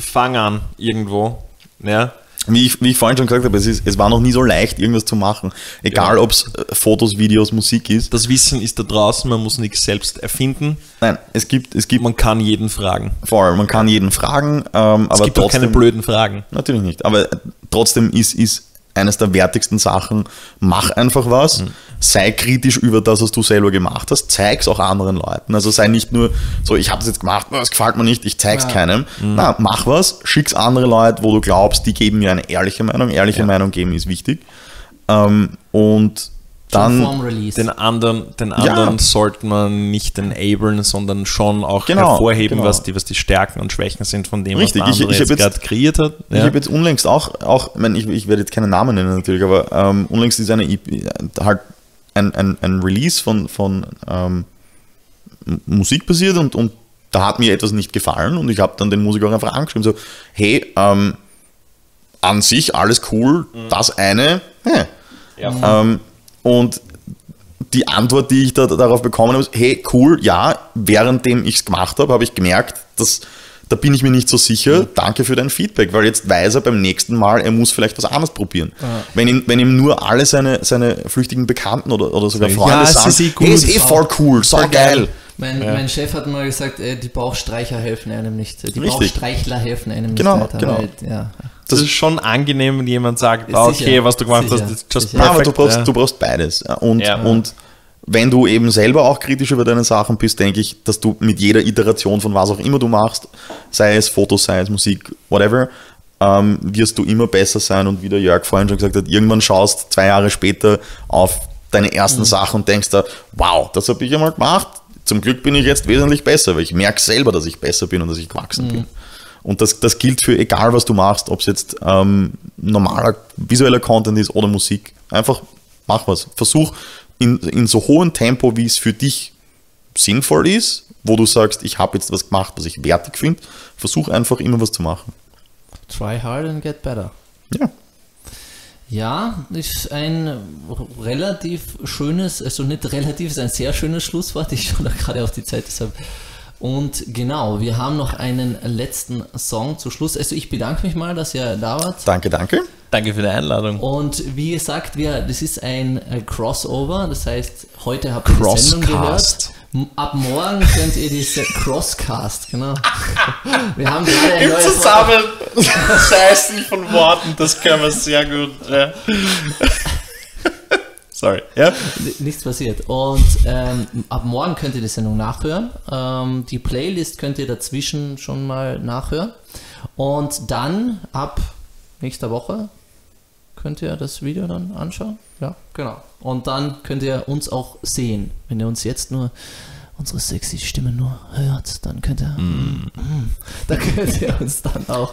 fang an irgendwo. Ja. Wie, ich, wie ich vorhin schon gesagt habe, es, ist, es war noch nie so leicht, irgendwas zu machen. Egal, ja. ob es Fotos, Videos, Musik ist. Das Wissen ist da draußen, man muss nichts selbst erfinden. Nein, es gibt... es gibt man kann jeden fragen. Voll, man kann jeden fragen. Ähm, es aber gibt doch keine blöden Fragen. Natürlich nicht, aber trotzdem ist, ist eines der wertigsten Sachen, mach einfach was, mhm. sei kritisch über das, was du selber gemacht hast, zeig's auch anderen Leuten. Also sei nicht nur so, ich habe es jetzt gemacht, das gefällt mir nicht, ich zeig's ja. keinem. Mhm. Na, mach was, schick's andere Leute, wo du glaubst, die geben mir eine ehrliche Meinung. Ehrliche ja. Meinung geben ist wichtig. Ähm, und dann den anderen, den anderen ja. sollte man nicht enablen, sondern schon auch genau, hervorheben, genau. was die, was die Stärken und Schwächen sind von dem, Richtig. was der andere ich, ich jetzt gerade kreiert hat. Ja. Ich habe jetzt unlängst auch, auch ich, mein, ich, ich werde jetzt keinen Namen nennen natürlich, aber ähm, unlängst ist eine halt ein, ein, ein Release von, von ähm, Musik passiert und, und da hat mir etwas nicht gefallen und ich habe dann den Musiker einfach angeschrieben, so, hey, ähm, an sich alles cool, mhm. das eine, hey. ja. ähm, Und die Antwort, die ich da, darauf bekommen habe, ist, hey, cool, ja, währenddem ich es gemacht habe, habe ich gemerkt, dass, da bin ich mir nicht so sicher, mhm. danke für dein Feedback, weil jetzt weiß er beim nächsten Mal, er muss vielleicht was anderes probieren. Mhm. Wenn, ihm, wenn ihm nur alle seine, seine flüchtigen Bekannten oder, oder sogar Freunde ja, sagen, ist eh, hey, ist eh voll cool, so geil. Mein, ja. mein Chef hat mal gesagt, ey, die Bauchstreicher helfen einem nicht, die Richtig. Bauchstreichler helfen einem genau, nicht weiter. Genau. Weil, ja. Das ist schon angenehm, wenn jemand sagt, oh, okay, sicher, was du gemacht sicher, hast, ist just perfect. Aber du brauchst, ja. du brauchst beides. Und, ja. und wenn du eben selber auch kritisch über deine Sachen bist, denke ich, dass du mit jeder Iteration von was auch immer du machst, sei es Fotos, sei es Musik, whatever, ähm, wirst du immer besser sein. Und wie der Jörg vorhin schon gesagt hat, irgendwann schaust zwei Jahre später auf deine ersten mhm. Sachen und denkst da, wow, das habe ich einmal gemacht. Zum Glück bin ich jetzt wesentlich besser, weil ich merke selber, dass ich besser bin und dass ich gewachsen mhm. bin. Und das, das gilt für egal, was du machst, ob es jetzt ähm, normaler visueller Content ist oder Musik. Einfach mach was. Versuch in, in so hohem Tempo, wie es für dich sinnvoll ist, wo du sagst, ich habe jetzt was gemacht, was ich wertig finde. Versuch einfach immer was zu machen. Try hard and get better. Ja. Ja, ist ein relativ schönes, also nicht relativ, ist ein sehr schönes Schlusswort. Ich schaue da gerade auf die Zeit, deshalb... Und genau, wir haben noch einen letzten Song zu Schluss. Also ich bedanke mich mal, dass ihr da wart. Danke, danke. Danke für die Einladung. Und wie gesagt, wir, das ist ein Crossover. Das heißt, heute habt ihr die Sendung gehört. Ab morgen könnt ihr diese Crosscast, genau. Wir haben gerade eine Im neue Zusammenscheißen von Worten, das können wir sehr gut. Ja. Sorry. Yeah. Nichts passiert. Und ähm, ab morgen könnt ihr die Sendung nachhören. Ähm, die Playlist könnt ihr dazwischen schon mal nachhören. Und dann ab nächster Woche könnt ihr das Video dann anschauen. Ja, genau. Und dann könnt ihr uns auch sehen. Wenn ihr uns jetzt nur unsere sexy Stimme nur hört, dann könnt ihr, mm. Mm, dann könnt ihr uns dann auch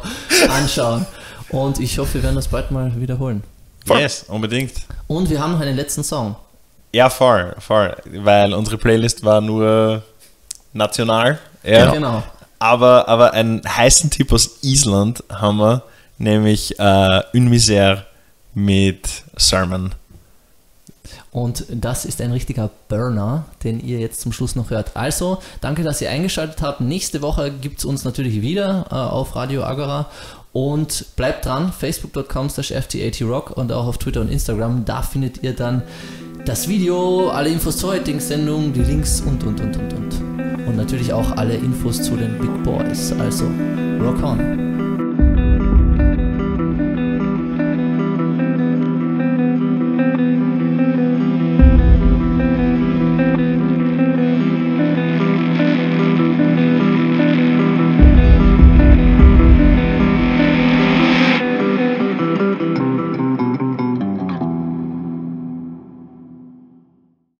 anschauen. Und ich hoffe, wir werden das bald mal wiederholen. Yes, unbedingt. Und wir haben noch einen letzten Song. Ja, voll, voll. Weil unsere Playlist war nur national. Ja, genau. Aber, aber einen heißen Tipp aus Island haben wir, nämlich äh, Une Misère mit Sermon. Und das ist ein richtiger Burner, den ihr jetzt zum Schluss noch hört. Also, danke, dass ihr eingeschaltet habt. Nächste Woche gibt es uns natürlich wieder äh, auf Radio Agora. Und bleibt dran, facebook dot com slash f t a t rock und auch auf Twitter und Instagram. Da findet ihr dann das Video, alle Infos zur heutigen Sendung, die Links und, und, und, und, und. Und natürlich auch alle Infos zu den Big Boys. Also, rock on!